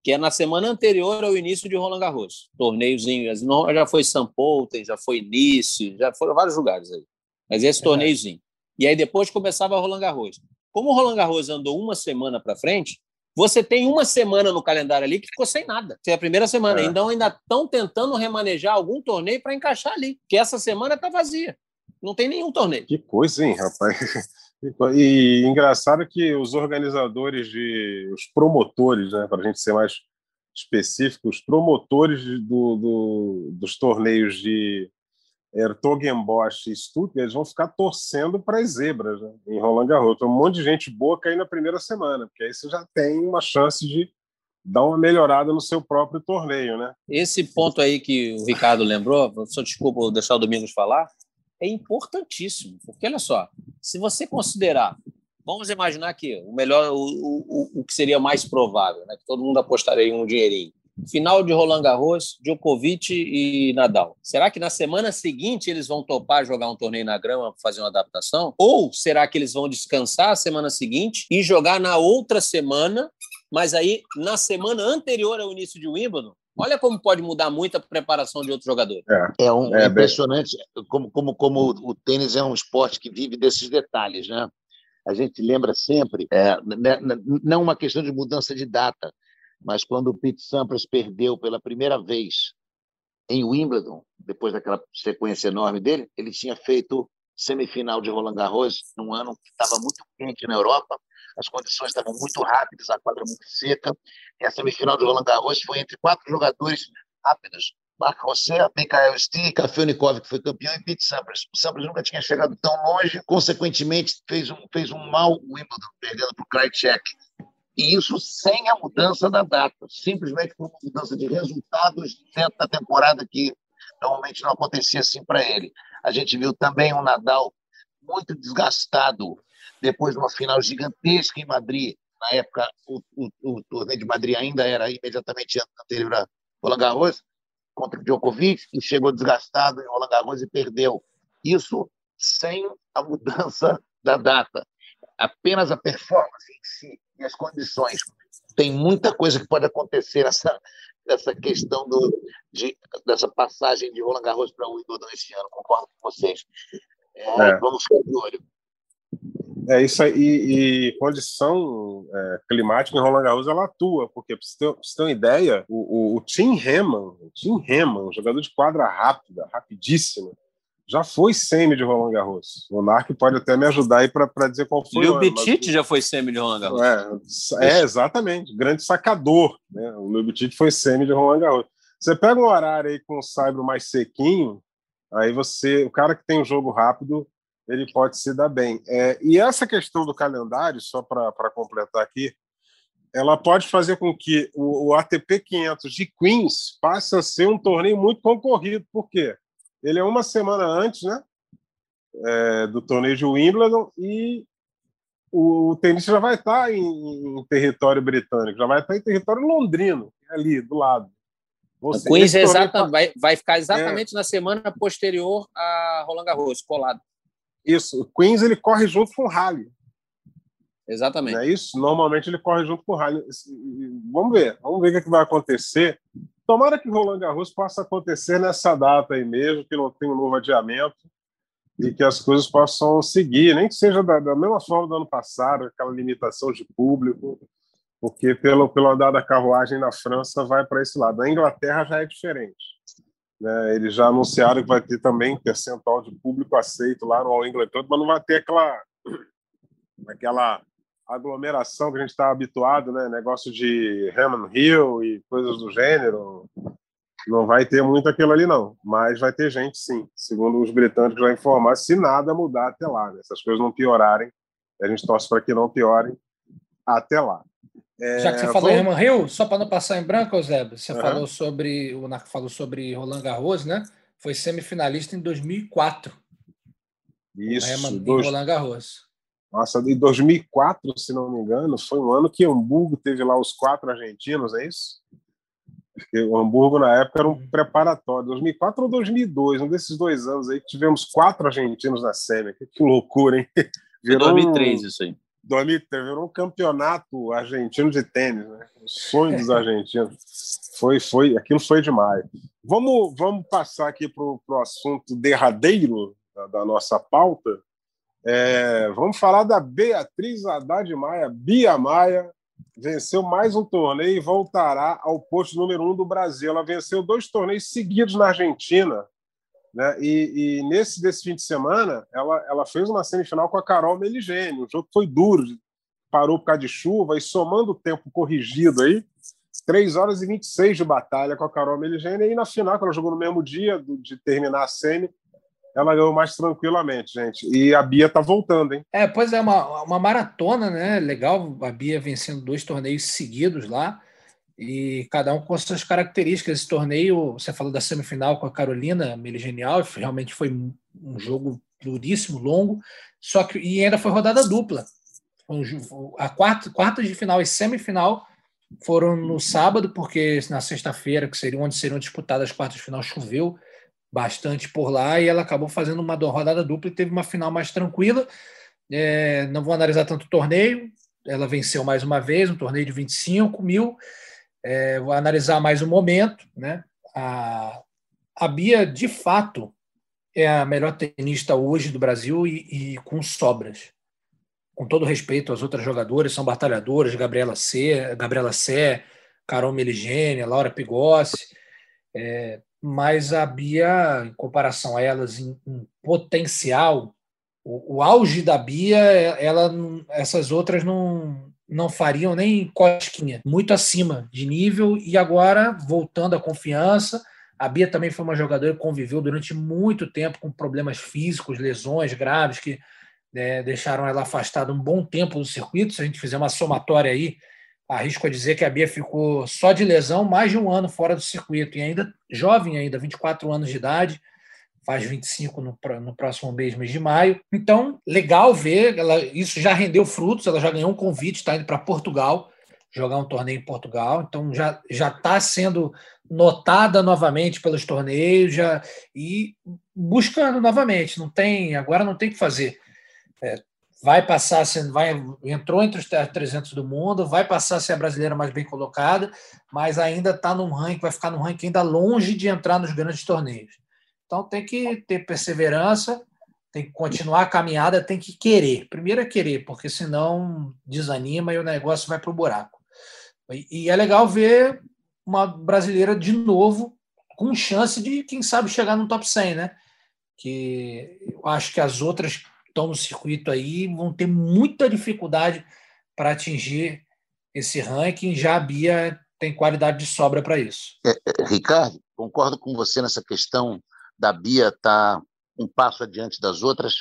que é na semana anterior ao início de Roland Garros. Torneiozinho, já foi São Paulo, já foi Nice, já foram vários lugares aí. Mas esse é. torneiozinho. E aí depois começava Roland Garros. Como o Roland Garros andou uma semana para frente, você tem uma semana no calendário ali que ficou sem nada. Foi a primeira semana. É. Então ainda estão tentando remanejar algum torneio para encaixar ali, que essa semana está vazia. Não tem nenhum torneio. Que coisa, hein, rapaz? E engraçado que os organizadores, de, os promotores, né, para a gente ser mais específico, os promotores do, do, dos torneios de Hertogenbosch e Stuttgart, eles vão ficar torcendo para as zebras, né, em Roland Garros. Então, um monte de gente boa cair na primeira semana, porque aí você já tem uma chance de dar uma melhorada no seu próprio torneio, né? Esse ponto aí que o Ricardo lembrou, só desculpa eu deixar o Domingos falar, é importantíssimo, porque, olha só, se você considerar, vamos imaginar aqui, o melhor, o, o, o que seria mais provável, né, que todo mundo apostaria um dinheirinho, final de Roland Garros, Djokovic e Nadal. Será que na semana seguinte eles vão topar jogar um torneio na grama para fazer uma adaptação? Ou será que eles vão descansar a semana seguinte e jogar na outra semana, mas aí na semana anterior ao início de Wimbledon? Olha como pode mudar muito a preparação de outro jogador. É, é, um, é, é impressionante como, como, como o tênis é um esporte que vive desses detalhes, né? A gente lembra sempre, é, não uma questão de mudança de data, mas quando o Pete Sampras perdeu pela primeira vez em Wimbledon, depois daquela sequência enorme dele, ele tinha feito semifinal de Roland Garros num ano que estava muito quente na Europa, as condições estavam muito rápidas, a quadra muito seca, e a semifinal de Roland Garros foi entre quatro jogadores rápidos, Marco Rodrigues, Michael Stich, Kafelnikov, que foi campeão, e Pete Sampras. O Sampras nunca tinha chegado tão longe, consequentemente fez um, fez um mau Wimbledon, perdendo para o Krajicek. E isso sem a mudança da data, simplesmente por uma mudança de resultados dentro da temporada que normalmente não acontecia assim para ele. A gente viu também um Nadal muito desgastado, depois de uma final gigantesca em Madrid. Na época, o, o, o torneio de Madrid ainda era imediatamente anterior a Roland Garros, contra o Djokovic, e chegou desgastado em Roland Garros e perdeu. Isso sem a mudança da data. Apenas a performance em si e as condições. Tem muita coisa que pode acontecer nessa, nessa questão do, de, dessa passagem de Roland Garros para o Wimbledon esse ano. Concordo com vocês. É, é. Vamos ficar de olho. É isso aí, e, e condição é, climática em Roland Garros, ela atua, porque, para você ter, pra você ter uma ideia, o, o, o Tim Henman, o Tim Henman, um jogador de quadra rápida, rapidíssimo, já foi semi de Roland Garros. O Nark pode até me ajudar aí para dizer qual foi. E o Bitit já foi semi de Roland Garros. É, é exatamente, grande sacador, né? O Bitit foi semi de Roland Garros. Você pega um horário aí com o saibro mais sequinho, aí você, o cara que tem um jogo rápido, ele pode se dar bem. É, e essa questão do calendário, só para completar aqui, ela pode fazer com que o, o A T P quinhentos de Queens passe a ser um torneio muito concorrido. Por quê? Ele é uma semana antes, né, é, do torneio de Wimbledon, e o, o tenista já vai estar em, em território britânico, já vai estar em território londrino, ali do lado. Você, Queens é exata, vai, vai ficar exatamente é, na semana posterior a Roland Garros, colado. Isso, o Queens ele corre junto com o Rally. Exatamente. Não é isso? Normalmente ele corre junto com o Rally. Vamos ver, vamos ver o que vai acontecer. Tomara que Roland Garros possa acontecer nessa data aí mesmo, que não tenha um novo adiamento e que as coisas possam seguir, nem que seja da, da mesma forma do ano passado, aquela limitação de público, porque pelo, pelo andar da carruagem na França vai para esse lado. Na Inglaterra já é diferente. Né? Eles já anunciaram que vai ter também percentual de público aceito lá no All England, mas não vai ter aquela, aquela aglomeração que a gente está habituado, né? Negócio de Hammond Hill e coisas do gênero. Não vai ter muito aquilo ali, não. Mas vai ter gente, sim, segundo os britânicos já informaram, se nada mudar até lá. Né? Se as coisas não piorarem, a gente torce para que não piorem até lá. É, já que você falou vou... em Herman Hill, só para não passar em branco, Eusébio, você uhum. falou sobre, o Narco falou sobre Roland Garros, né? Foi semifinalista em dois mil e quatro. Isso. Herman dois... Roland Garros. Nossa, em dois mil e quatro, se não me engano, foi um ano que Hamburgo teve lá os quatro argentinos, é isso? Porque o Hamburgo, na época, era um preparatório. dois mil e quatro ou dois mil e dois, um desses dois anos aí, tivemos quatro argentinos na semi. Que loucura, hein? Virou... dois mil e três, isso aí. dois mil e três, virou um campeonato argentino de tênis, né? O sonho dos argentinos. Foi, foi, aquilo foi demais. Vamos, vamos passar aqui para o assunto derradeiro da, da nossa pauta. É, vamos falar da Beatriz Haddad Maia. Bia Maia venceu mais um torneio e voltará ao posto número um do Brasil. Ela venceu dois torneios seguidos na Argentina, né? E, e nesse desse fim de semana, ela, ela fez uma semifinal com a Carol Meligeni. O jogo foi duro, parou por causa de chuva, e somando o tempo corrigido aí, três horas e vinte e seis de batalha com a Carol Meligeni. E na final, que ela jogou no mesmo dia de terminar a semi, ela ganhou mais tranquilamente, gente. E a Bia tá voltando, hein? É, pois é, uma, uma maratona, né? Legal, a Bia vencendo dois torneios seguidos lá, e cada um com suas características. Esse torneio, você falou da semifinal com a Carolina Meligeni, realmente foi um jogo duríssimo, longo, só que e ainda foi rodada dupla. A quarta, quartas de final e semifinal foram no sábado, porque na sexta-feira, que seria onde seriam disputadas as quartas de final, choveu bastante por lá, e ela acabou fazendo uma rodada dupla e teve uma final mais tranquila. É, não vou analisar tanto o torneio, ela venceu mais uma vez, um torneio de vinte e cinco mil. É, vou analisar mais um momento, né? A, a Bia, de fato, é a melhor tenista hoje do Brasil, e, e com sobras. Com todo respeito às outras jogadoras, são batalhadoras, Gabriela C, Gabriela Sé, Carol Meligeni, Laura Pigossi, é, mas a Bia, em comparação a elas, em, em potencial, o, o auge da Bia, ela, essas outras não, não fariam nem cosquinha, muito acima de nível, e agora, voltando à confiança, a Bia também foi uma jogadora que conviveu durante muito tempo com problemas físicos, lesões graves, que né, deixaram ela afastada um bom tempo do circuito. Se a gente fizer uma somatória aí, arrisco a dizer que a Bia ficou só de lesão mais de um ano fora do circuito, e ainda jovem, ainda vinte e quatro anos de idade, faz vinte e cinco no, no próximo mês, mês de maio. Então, legal ver, ela, isso já rendeu frutos, ela já ganhou um convite, está indo para Portugal, jogar um torneio em Portugal, então já está sendo notada novamente pelos torneios, já, e buscando novamente, não tem, agora não tem o que fazer. É, vai passar, vai, entrou entre os trezentos do mundo, vai passar a ser a brasileira mais bem colocada, mas ainda está num ranking, vai ficar num ranking ainda longe de entrar nos grandes torneios. Então tem que ter perseverança, tem que continuar a caminhada, tem que querer. Primeiro é querer, porque senão desanima e o negócio vai para o buraco. E é legal ver uma brasileira de novo com chance de, quem sabe, chegar no top cem, né? Que eu acho que as outras estão no circuito aí, vão ter muita dificuldade para atingir esse ranking. Já a Bia tem qualidade de sobra para isso. É, é, Ricardo, concordo com você nessa questão da Bia estar um passo adiante das outras,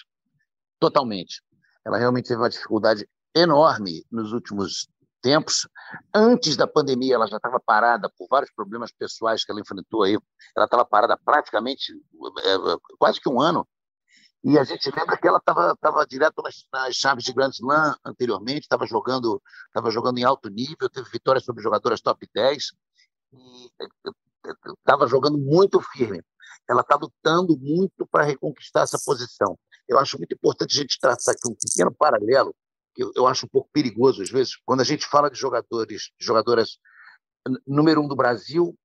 totalmente. Ela realmente teve uma dificuldade enorme nos últimos tempos. Antes da pandemia, ela já estava parada por vários problemas pessoais que ela enfrentou aí. Ela estava parada praticamente é, quase que um ano. E a gente lembra que ela estava direto nas, nas chaves de Grand Slam anteriormente, estava jogando, tava jogando em alto nível, teve vitórias sobre jogadoras top dez, e estava jogando muito firme. Ela está lutando muito para reconquistar essa posição. Eu acho muito importante a gente traçar aqui um pequeno paralelo, que eu, eu acho um pouco perigoso às vezes, quando a gente fala de jogadores, de jogadoras número um do Brasil,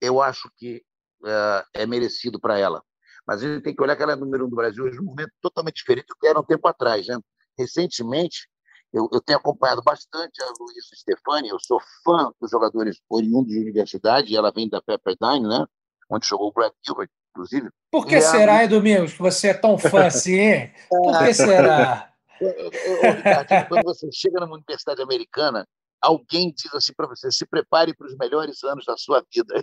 eu acho que uh, é merecido para ela. Mas a gente tem que olhar que ela é número um do Brasil hoje, um momento totalmente diferente do que era um tempo atrás, né? Recentemente, eu, eu tenho acompanhado bastante a Luísa Stefani, eu sou fã dos jogadores oriundos de universidade, ela vem da Pepperdine, né? Onde jogou o Brad Gilbert, inclusive. Por que e será, a... Domingos, que você é tão fã assim? Por que será? Ô, Ricardo, quando você chega numa universidade americana, alguém diz assim para você, se prepare para os melhores anos da sua vida.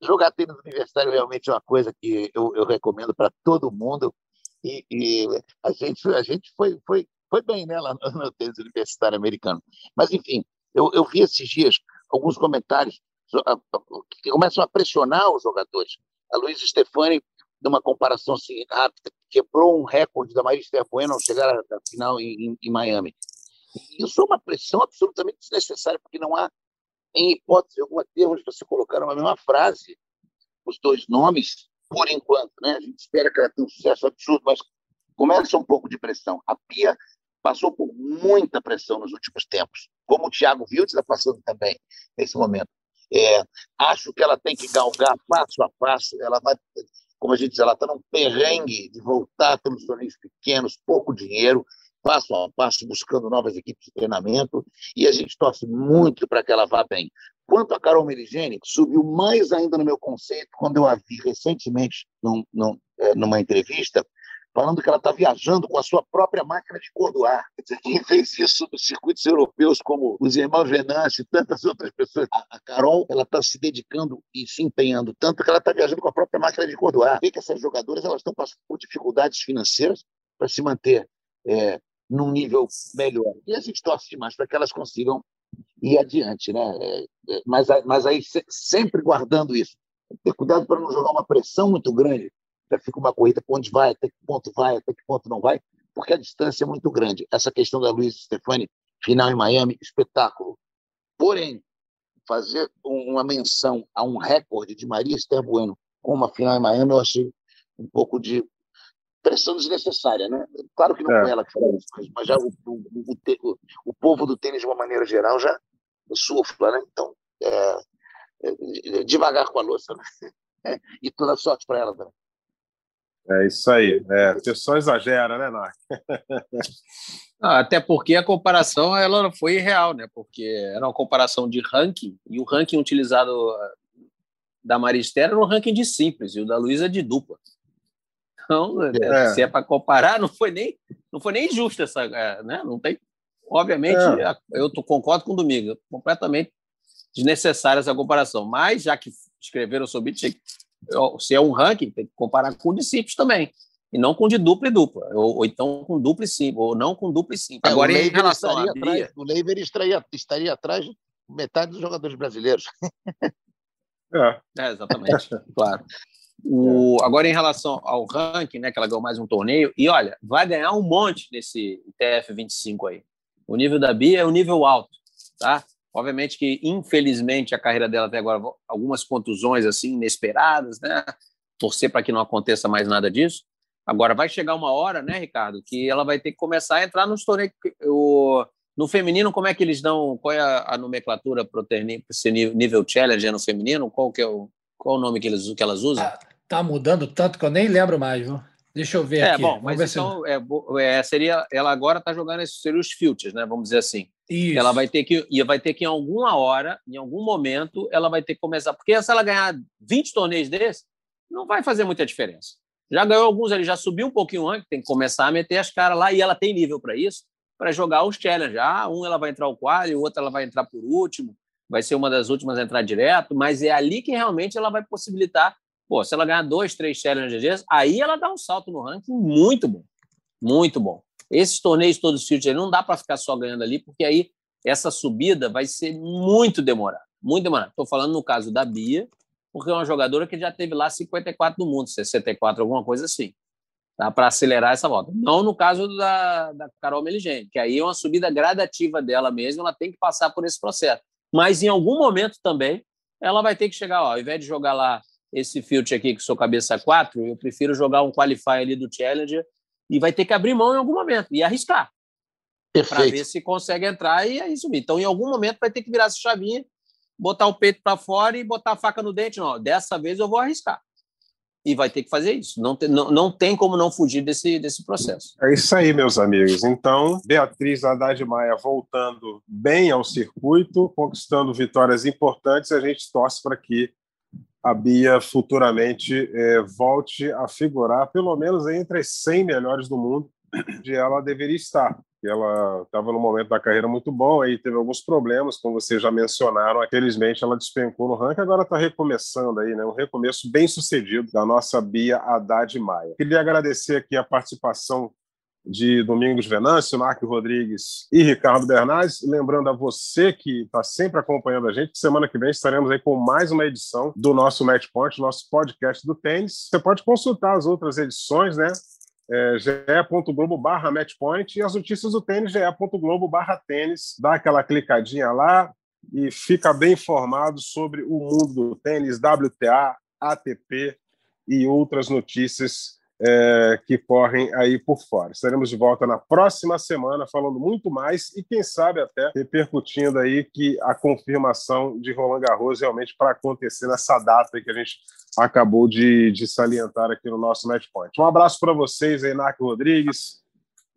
Jogar tênis universitário realmente é uma coisa que eu, eu recomendo para todo mundo. E, e a gente, a gente foi, foi, foi bem, né, lá no, no tênis universitário americano. Mas, enfim, eu, eu vi esses dias alguns comentários que começam a pressionar os jogadores. A Luísa Stefani, numa comparação assim rápida, quebrou um recorde da Maria Esther Bueno ao chegar à final em, em Miami. Isso é uma pressão absolutamente desnecessária, porque não há, em hipótese alguma, termos de você colocar na mesma frase os dois nomes, por enquanto, né? A gente espera que ela tenha um sucesso absurdo, mas começa um pouco de pressão. A Pia passou por muita pressão nos últimos tempos, como o Thiago Wild está passando também nesse momento. É, acho que ela tem que galgar passo a passo, ela vai, como a gente diz, ela está num perrengue de voltar pelos torneios pequenos, pouco dinheiro, passo a passo, buscando novas equipes de treinamento, e a gente torce muito para que ela vá bem. Quanto a Carol Meligeni, subiu mais ainda no meu conceito quando eu a vi recentemente num, num, numa entrevista, falando que ela está viajando com a sua própria máquina de cordoar. Quem fez isso nos circuitos europeus, como os irmãos Venâncio e tantas outras pessoas, a, a Carol está se dedicando e se empenhando tanto que ela está viajando com a própria máquina de cordoar. Vê que essas jogadoras elas estão passando por dificuldades financeiras para se manter é, num nível melhor. E a gente torce demais para que elas consigam ir adiante, né? É, mas, mas aí se, sempre guardando isso. Ter cuidado para não jogar uma pressão muito grande. Fica uma corrida para onde vai, até que ponto vai, até que ponto não vai, porque a distância é muito grande. Essa questão da Luísa Stefani, final em Miami, espetáculo. Porém, fazer uma menção a um recorde de Maria Esther Bueno com uma final em Miami, eu achei um pouco de pressão desnecessária, né? Claro que não é. Foi ela que falou isso, mas já o, o, o, o povo do tênis, de uma maneira geral, já sufla, né? Então, é, é, devagar com a louça, né? E toda sorte para ela também. É isso aí. É, o pessoal exagera, né, Nark? Até porque a comparação ela foi irreal, né? Porque era uma comparação de ranking, e o ranking utilizado da Maristela era um ranking de simples, e o da Luísa de dupla. Então, é. se é para comparar, não foi nem, não foi nem justo essa... Né? Não tem, obviamente, é. eu concordo com o Domingos, completamente desnecessária essa comparação. Mas, já que escreveram sobre isso, se é um ranking, tem que comparar com o de simples também, e não com o de dupla e dupla, ou, ou então com dupla e simples, ou não com dupla e simples. Agora, em relação à Bia... O Leiber estaria, estaria atrás de metade dos jogadores brasileiros. É, é exatamente, claro. O, agora, em relação ao ranking, né, que ela ganhou mais um torneio, e olha, vai ganhar um monte nesse I T F vinte e cinco aí. O nível da Bia é um nível alto, tá? Obviamente que, infelizmente, a carreira dela até agora, algumas contusões assim, inesperadas, né? Torcer para que não aconteça mais nada disso. Agora, vai chegar uma hora, né, Ricardo, que ela vai ter que começar a entrar nos torneios. O... No feminino, como é que eles dão? Qual é a, a nomenclatura para esse nível challenger no feminino? Qual, que é, o... Qual é o nome que, eles, que elas usam? Ah, tá mudando tanto que eu nem lembro mais, viu? Deixa eu ver é, aqui. Bom, mas então, se... é, seria, ela agora está jogando esses serious futures, né? Vamos dizer assim. Isso. Ela vai ter que, e vai ter que, em alguma hora, em algum momento, ela vai ter que começar. Porque se ela ganhar vinte torneios desses, não vai fazer muita diferença. Já ganhou alguns, ele já subiu um pouquinho antes, tem que começar a meter as caras lá, e ela tem nível para isso, para jogar os challenge. Ah, um ela vai entrar ao quali, o outro ela vai entrar por último, vai ser uma das últimas a entrar direto, mas é ali que realmente ela vai possibilitar. Pô, se ela ganhar dois, três challenges, aí ela dá um salto no ranking muito bom. Muito bom. Esses torneios todos os filtros aí não dá para ficar só ganhando ali, porque aí essa subida vai ser muito demorada. Muito demorada. Estou falando no caso da Bia, porque é uma jogadora que já teve lá cinquenta e quatro do mundo, sessenta e quatro, alguma coisa assim, tá? Para acelerar essa volta. Não no caso da, da Carol Meligeni, que aí é uma subida gradativa dela mesma, ela tem que passar por esse processo. Mas em algum momento também, ela vai ter que chegar, ó, ao invés de jogar lá esse filtro aqui que sou cabeça quatro, eu prefiro jogar um qualify ali do Challenger, e vai ter que abrir mão em algum momento e arriscar para ver se consegue entrar e aí subir. Então, em algum momento, vai ter que virar essa chavinha, botar o peito para fora e botar a faca no dente. Não, dessa vez eu vou arriscar. E vai ter que fazer isso. Não tem, não, não tem como não fugir desse, desse processo. É isso aí, meus amigos. Então, Beatriz Haddad Maia voltando bem ao circuito, conquistando vitórias importantes. A gente torce para que a Bia futuramente eh, volte a figurar, pelo menos entre as cem melhores do mundo, onde ela deveria estar. Ela estava num momento da carreira muito bom, aí teve alguns problemas, como vocês já mencionaram. Felizmente, ela despencou no ranking, agora está recomeçando aí, né? Um recomeço bem sucedido da nossa Bia Haddad Maia. Queria agradecer aqui a participação de Domingos Venâncio, Nark Rodrigues e Ricardo Bernardes. Lembrando a você que está sempre acompanhando a gente, que semana que vem estaremos aí com mais uma edição do nosso Match Point, nosso podcast do tênis. Você pode consultar as outras edições, né? É, ge ponto globo barra matchpoint e as notícias do tênis, ge ponto globo barra tênis. Dá aquela clicadinha lá e fica bem informado sobre o mundo do tênis, W T A, A T P e outras notícias é, que correm aí por fora. Estaremos de volta na próxima semana falando muito mais e quem sabe até repercutindo aí que a confirmação de Roland Garros realmente para acontecer nessa data que a gente acabou de, de salientar aqui no nosso Match Point. Um abraço para vocês, Nark Rodrigues,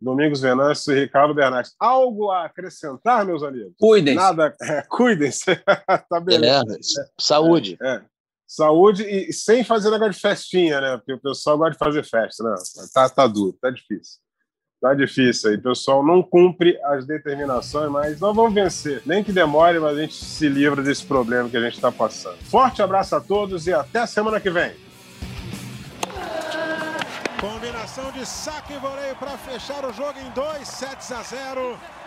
Domingos Venâncio e Ricardo Bernardes. Algo a acrescentar, meus amigos? Cuidem-se. Nada... É, cuidem-se. Tá beleza. É, é. Saúde. É, é. Saúde e sem fazer negócio de festinha, né? Porque o pessoal gosta de fazer festa, né? Tá, tá duro, tá difícil. Tá difícil aí, o pessoal não cumpre as determinações, mas nós vamos vencer. Nem que demore, mas a gente se livra desse problema que a gente está passando. Forte abraço a todos e até a semana que vem. Combinação de saque e voleio para fechar o jogo em dois sets a zero.